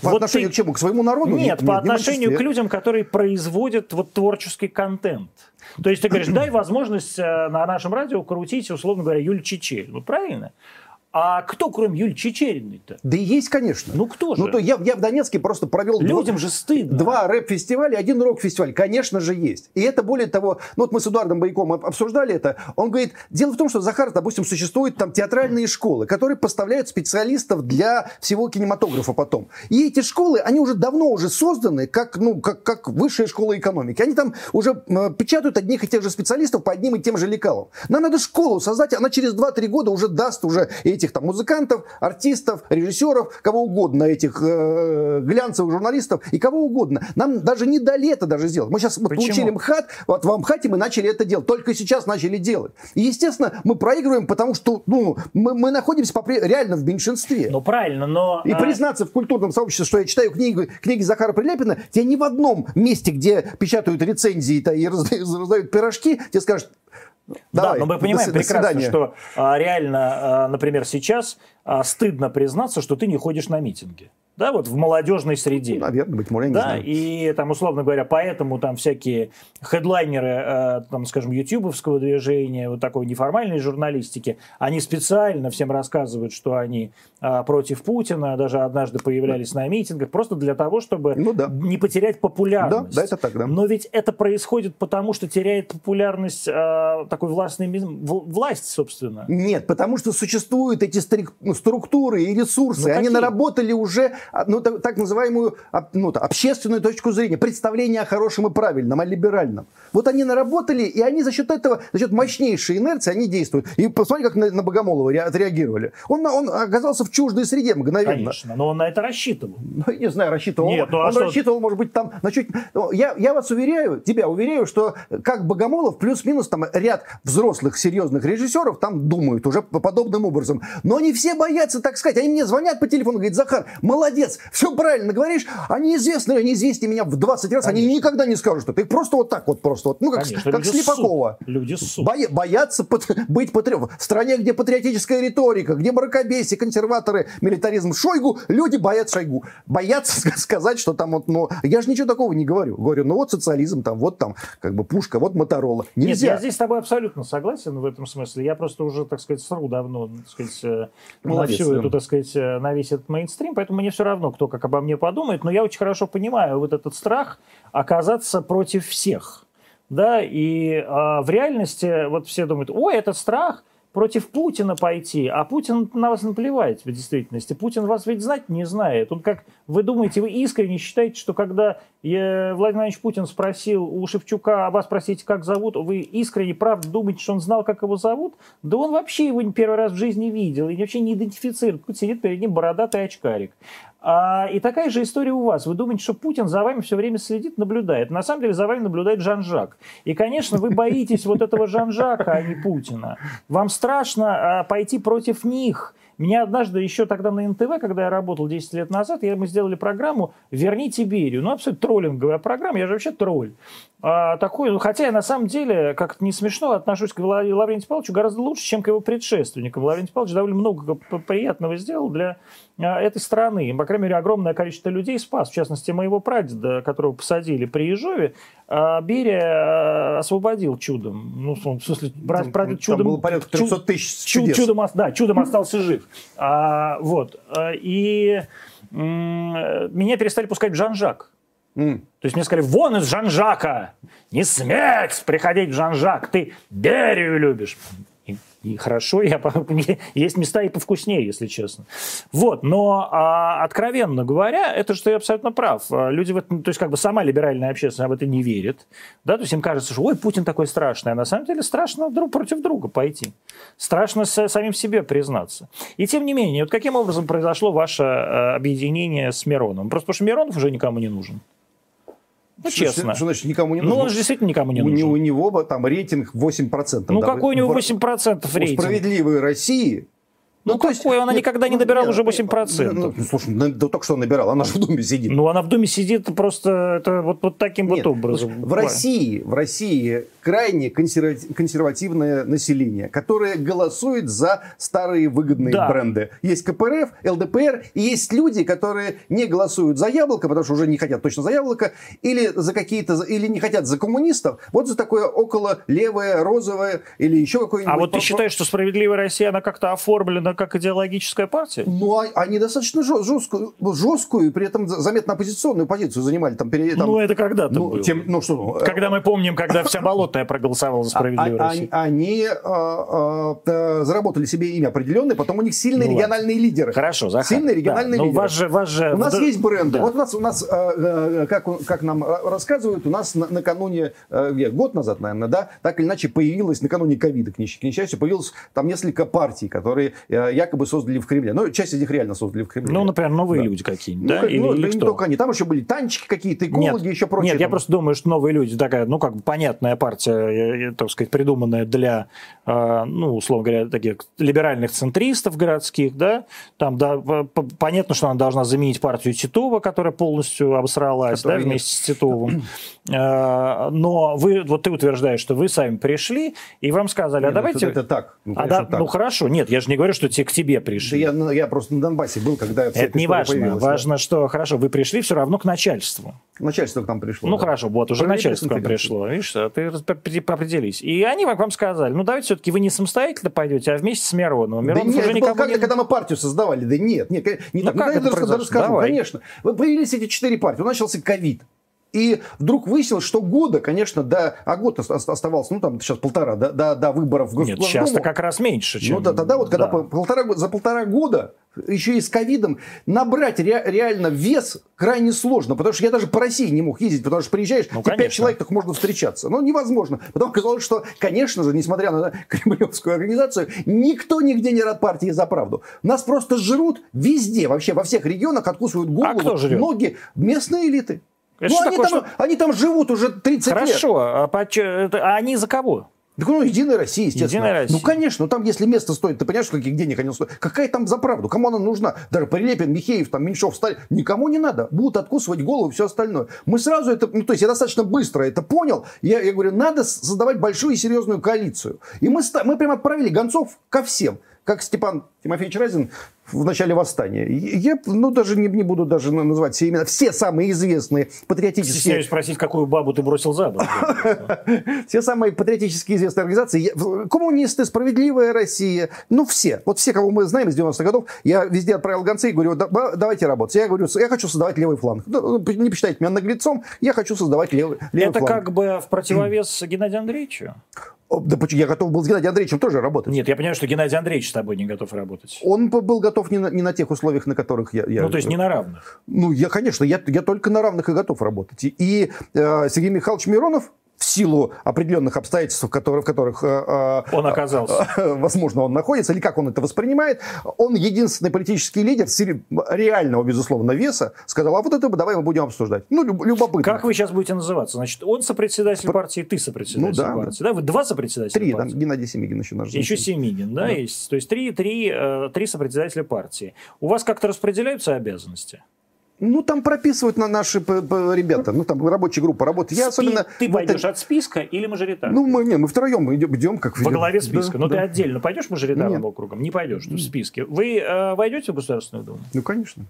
По вот отношению ты... к чему? К своему народу? Нет, нет по нет, отношению к людям, которые производят вот творческий контент. То есть ты говоришь, дай возможность на нашем радио крутить, условно говоря, Юль Чичерину. Ну, правильно? А кто, кроме Юлии Чичериной-то? Да и есть, конечно. Ну, кто же? Ну, то я, я в Донецке просто провел... Людям два, же стыдно. Два рэп-фестиваля, один рок-фестиваль. Конечно же, есть. И это более того... Ну, вот мы с Эдуардом Бояковым обсуждали это. Он говорит, дело в том, что, Захар, допустим, существуют там театральные школы, которые поставляют специалистов для всего кинематографа потом. И эти школы, они уже давно уже созданы, как, ну, как, как высшая школа экономики. Они там уже печатают одних и тех же специалистов по одним и тем же лекалам. Нам надо школу создать, она через два-три года уже даст уже... этих там музыкантов, артистов, режиссеров, кого угодно, этих э, глянцевых журналистов и кого угодно. Нам даже не дали это даже сделать. Мы сейчас вот, получили МХАТ, вот в МХАТе мы начали это делать. Только сейчас начали делать. И, естественно, мы проигрываем, потому что ну, мы, мы находимся реально в меньшинстве. Ну, правильно, но... И признаться в культурном сообществе, что я читаю книги, книги Захара Прилепина, тебе ни в одном месте, где печатают рецензии и раздают пирожки, тебе скажут... Давай, да, но мы понимаем до, прекрасно, до что а, реально, а, например, сейчас а, стыдно признаться, что ты не ходишь на митинги. Да, вот в молодежной среде. Ну, наверное, быть может, я не да, знаю. И там, условно говоря, поэтому там всякие хедлайнеры, э, там, скажем, ютубовского движения, вот такой неформальной журналистики, они специально всем рассказывают, что они э, против Путина, даже однажды появлялись да. на митингах, просто для того, чтобы ну, да. не потерять популярность. Да, да, это так, да. Но ведь это происходит потому, что теряет популярность э, такой властной, власть, собственно. Нет, потому что существуют эти структуры и ресурсы, ну, они какие? Наработали уже... Ну, так называемую ну, общественную точку зрения, представление о хорошем и правильном, о либеральном. Вот они наработали, и они за счет этого, за счет мощнейшей инерции, они действуют. И посмотри, как на, на Богомолова отреагировали. Он, он оказался в чуждой среде мгновенно. Конечно, но он на это рассчитывал. Ну, не знаю, рассчитывал. Нет, ну, а он что... рассчитывал, может быть, там... На чуть... я, я вас уверяю, тебя уверяю, что как Богомолов, плюс-минус там ряд взрослых, серьезных режиссеров там думают уже подобным образом. Но они все боятся, так сказать. Они мне звонят по телефону, говорят, Захар, молодец. Молодец, все правильно говоришь, они известны, они известны меня в двадцать раз, конечно. Они никогда не скажут, что ты просто вот так вот, просто вот, ну как, конечно, как люди Слепакова. Суд. Люди суд. Боя, боятся под, быть патриотом. В стране, где патриотическая риторика, где мракобесие, консерваторы, милитаризм, Шойгу, люди боятся Шойгу. Боятся сказать, что там вот, ну, я же ничего такого не говорю. Говорю, ну вот социализм, там, вот там, как бы пушка, вот Моторола. Нельзя. Нет, я здесь с тобой абсолютно согласен в этом смысле. Я просто уже, так сказать, сру давно, так сказать, молодец, всю да. эту, так сказать, на весь этот мейнстрим, поэтому мне все равно, кто как обо мне подумает, но я очень хорошо понимаю вот этот страх оказаться против всех. Да, и э, в реальности вот все думают, ой, этот страх против Путина пойти, а Путин на вас наплевать в действительности. Путин вас ведь знать не знает. Он как, вы думаете, вы искренне считаете, что когда э, Владимир Владимирович Путин спросил у Шевчука, а вас спросите, как зовут, вы искренне, правда, думаете, что он знал, как его зовут? Да он вообще его первый раз в жизни видел и вообще не идентифицирует. Тут сидит перед ним бородатый очкарик. А, и такая же история у вас. Вы думаете, что Путин за вами все время следит, наблюдает. На самом деле за вами наблюдает Жан-Жак. И, конечно, вы боитесь вот этого Жан-Жака, а не Путина. Вам страшно а, пойти против них. Меня однажды еще тогда на эн тэ вэ, когда я работал десять лет назад, я, мы сделали программу «Верните Берию». Ну, абсолютно троллинговая программа, я же вообще тролль. А, такой, ну, хотя я на самом деле, как-то не смешно, отношусь к Лаврентию Павловичу гораздо лучше, чем к его предшественникам. Лаврентий Павлович довольно много приятного сделал для а, этой страны. По крайней мере, огромное количество людей спас. В частности, моего прадеда, которого посадили при Ежове, а, Берия освободил чудом. Ну, в смысле, прадед там чудом... Там был порядка трёхсот тысяч чуд, чудом, да, чудом остался жив. А, вот. И меня перестали пускать в Жан-Жак. Mm. То есть мне сказали, вон из Жан-Жака! Не сметь приходить в Жан-Жак! Ты Берию любишь! И И хорошо, я, есть места и повкуснее, если честно. Вот, но а, откровенно говоря, это что я абсолютно прав. Люди, в этом, то есть как бы сама либеральная общественность в это не верит. Да? То есть им кажется, что ой, Путин такой страшный. А на самом деле страшно друг против друга пойти. Страшно с, самим себе признаться. И тем не менее, вот каким образом произошло ваше а, объединение с Мироновым? Просто потому что Миронов уже никому не нужен. Ну, что, честно. Что значит, никому не нужен? Ну, он же действительно никому не нужен. У, у него там рейтинг восемь процентов. Ну, да, какой у него восемь процентов рейтинг? У «Справедливой России». Ну, ну то какой? Есть, она нет, никогда не набирала нет, уже восемь процентов. Ну, слушай, да только что набирала, она же в Думе сидит. Ну, она в Думе сидит просто это вот, вот таким нет, вот образом. Слушай, в, России, в России крайне консервативное население, которое голосует за старые выгодные да. бренды. Есть КПРФ, ЛДПР, и есть люди, которые не голосуют за яблоко, потому что уже не хотят точно за яблоко, или за какие-то, или не хотят за коммунистов, вот за такое около левое, розовое, или еще какое-нибудь. А вот ты считаешь, что «Справедливая Россия», она как-то оформлена как идеологическая партия? Ну, они достаточно жесткую, жесткую, при этом заметно оппозиционную позицию занимали. Там, пере, там, ну, это когда-то ну, было. Тем, ну, что, когда мы помним, когда вся Болотная проголосовала за «Справедливую Россию». Они а, а, заработали себе имя определенное, потом у них сильные ну, региональные ладно. лидеры. Хорошо, Захар. Сильные региональные да, лидеры. Вас же, вас же... У нас да. есть бренды. Да. Вот у нас, у нас как, как нам рассказывают, у нас накануне, год назад, наверное, да, так или иначе появилось, накануне ковида, к несчастью, появилось там несколько партий, которые якобы создали в Кремле. Ну, часть из них реально создали в Кремле. Ну, например, новые да. люди какие-нибудь, да? Ну, или, ну, или не только они. Там еще были танчики какие-то, экологи, нет, еще прочее. Нет, там. Я просто думаю, что новые люди, такая, ну, как бы понятная партия, так сказать, придуманная для, ну, условно говоря, таких либеральных центристов городских, да? Там, да, понятно, что она должна заменить партию Титова, которая полностью обсралась, которая да, вместе с Титовым. Но вы, вот ты утверждаешь, что вы сами пришли, и вам сказали, а нет, давайте... Это так. Ну, конечно, а, да, так. Ну, хорошо. Нет, я же не говорю, что те к тебе пришли. Да я, я просто на Донбассе был, когда это Это не важно. Важно, да. что, хорошо, вы пришли все равно к начальству. Начальство к нам пришло. Ну, да. хорошо, вот уже Проверили начальство к нам пришло. Видишь, ты определись. И они как вам сказали, ну, давайте все-таки вы не самостоятельно пойдете, а вместе с Мироновым. Миронов да нет, уже никому как-то, не... когда мы партию создавали. Да нет, нет, не ну, так. Как это даже скажу, конечно. Появились эти четыре партии. Начался ковид. И вдруг выяснилось, что года, конечно, до, а год оставался, ну там сейчас полтора, до, до, до выборов в Госдуму. Нет, сейчас-то как раз меньше, чем... Ну да, тогда вот, когда да. полтора, за полтора года, еще и с ковидом, набрать ре, реально вес крайне сложно, потому что я даже по России не мог ездить, потому что приезжаешь, ну, и пять человек так можно встречаться. Ну, невозможно. Потом оказалось, что, конечно же, несмотря на кремлевскую организацию, никто нигде не рад партии «За правду». Нас просто жрут везде, вообще во всех регионах, откусывают голову, а ноги, местные элиты. Это ну, они, такое, там, что... они там живут уже тридцать Хорошо. лет. Хорошо, а они за кого? Так, ну, «Единая Россия», естественно. «Единая Россия». Ну, конечно, там, если место стоит, ты понимаешь, каких денег они стоят? Какая там «За правду»? Кому она нужна? Даже Прилепин, Михеев, там, Меньшов, Стариков. Никому не надо. Будут откусывать голову и все остальное. Мы сразу это... Ну, то есть я достаточно быстро это понял. Я, я говорю, надо создавать большую и серьезную коалицию. И мы, мы прямо отправили гонцов ко всем. Как Степан Тимофеевич Разин в начале восстания. Я, ну, даже не, не буду даже называть все имена. Все самые известные патриотические... Стесняюсь спросить, какую бабу ты бросил за борт. Все самые патриотически известные организации. Коммунисты, «Справедливая Россия». Ну, все. Вот все, кого мы знаем из девяностых годов. Я везде отправил гонцы и говорю, давайте работать. Я говорю, я хочу создавать левый фланг. Не посчитайте меня наглецом. Я хочу создавать левый фланг. Это как бы в противовес Геннадию Андреевичу? Да, я готов был с Геннадием Андреевичем тоже работать. Нет, я понимаю, что Геннадий Андреевич с тобой не готов работать. Он был готов не на, не на тех условиях, на которых я... я ну, то есть не на равных. Ну, я, конечно, я, я только на равных и готов работать. И, и э, Сергей Михайлович Миронов, в силу определенных обстоятельств, в которых, в которых э, он оказался, э, возможно, он находится, или как он это воспринимает, он единственный политический лидер реального, безусловно, веса, сказал, а вот это давай мы будем обсуждать. Ну, любопытно. Как вы сейчас будете называться? Значит, он сопредседатель партии, ты сопредседатель ну, да, партии. Да. Да? Вы два сопредседателя три, партии? Три, Геннадий Семигин еще наш. Еще Семигин, да, да, есть. То есть три, три, три сопредседателя партии. У вас как-то распределяются обязанности? Ну, там прописывают на наши ребята. Ну, там рабочая группа работает. Я Спи... особенно... Ты пойдешь это... от списка или мажоритарным? Ну, мы, не, мы втроем идем, идем как... Во главе списка. Да, но да. ты отдельно пойдешь мажоритарным округом? Не пойдешь, ты в списке. Вы э, войдете в Государственную Думу? Ну, конечно.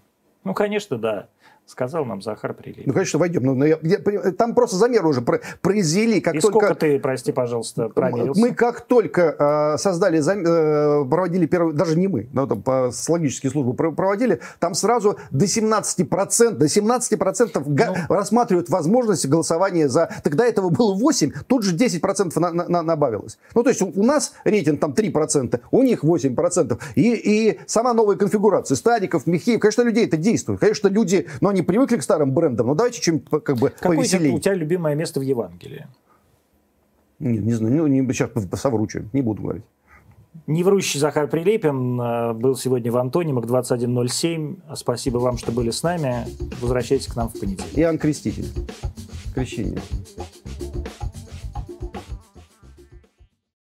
Ну, конечно, да. сказал нам Захар Прилепин. Ну, конечно, войдем. Но я, я, там просто замеры уже произвели. Как и только... сколько ты, прости, пожалуйста, промерился? Мы как только э, создали, зам... э, проводили первый, даже не мы, но там по логические службы проводили, там сразу до семнадцати процентов, до семнадцати процентов ну... га... рассматривают возможность голосования за... Тогда этого было восемь, тут же десять процентов на, на, на, набавилось. Ну, то есть у нас рейтинг там три процента, у них восемь процентов. И, и сама новая конфигурация. Стариков, Михеев, конечно, людей это действует. Конечно, люди... Но они не привыкли к старым брендам, но давайте чем-то как бы повеселее. Какое у тебя любимое место в Евангелии? Не, не знаю, не, не, сейчас совручу, не буду говорить. Неврущий Захар Прилепин был сегодня в Антонимах двадцать один ноль семь. Спасибо вам, что были с нами. Возвращайтесь к нам в понедельник. Иоанн Креститель. Крещение.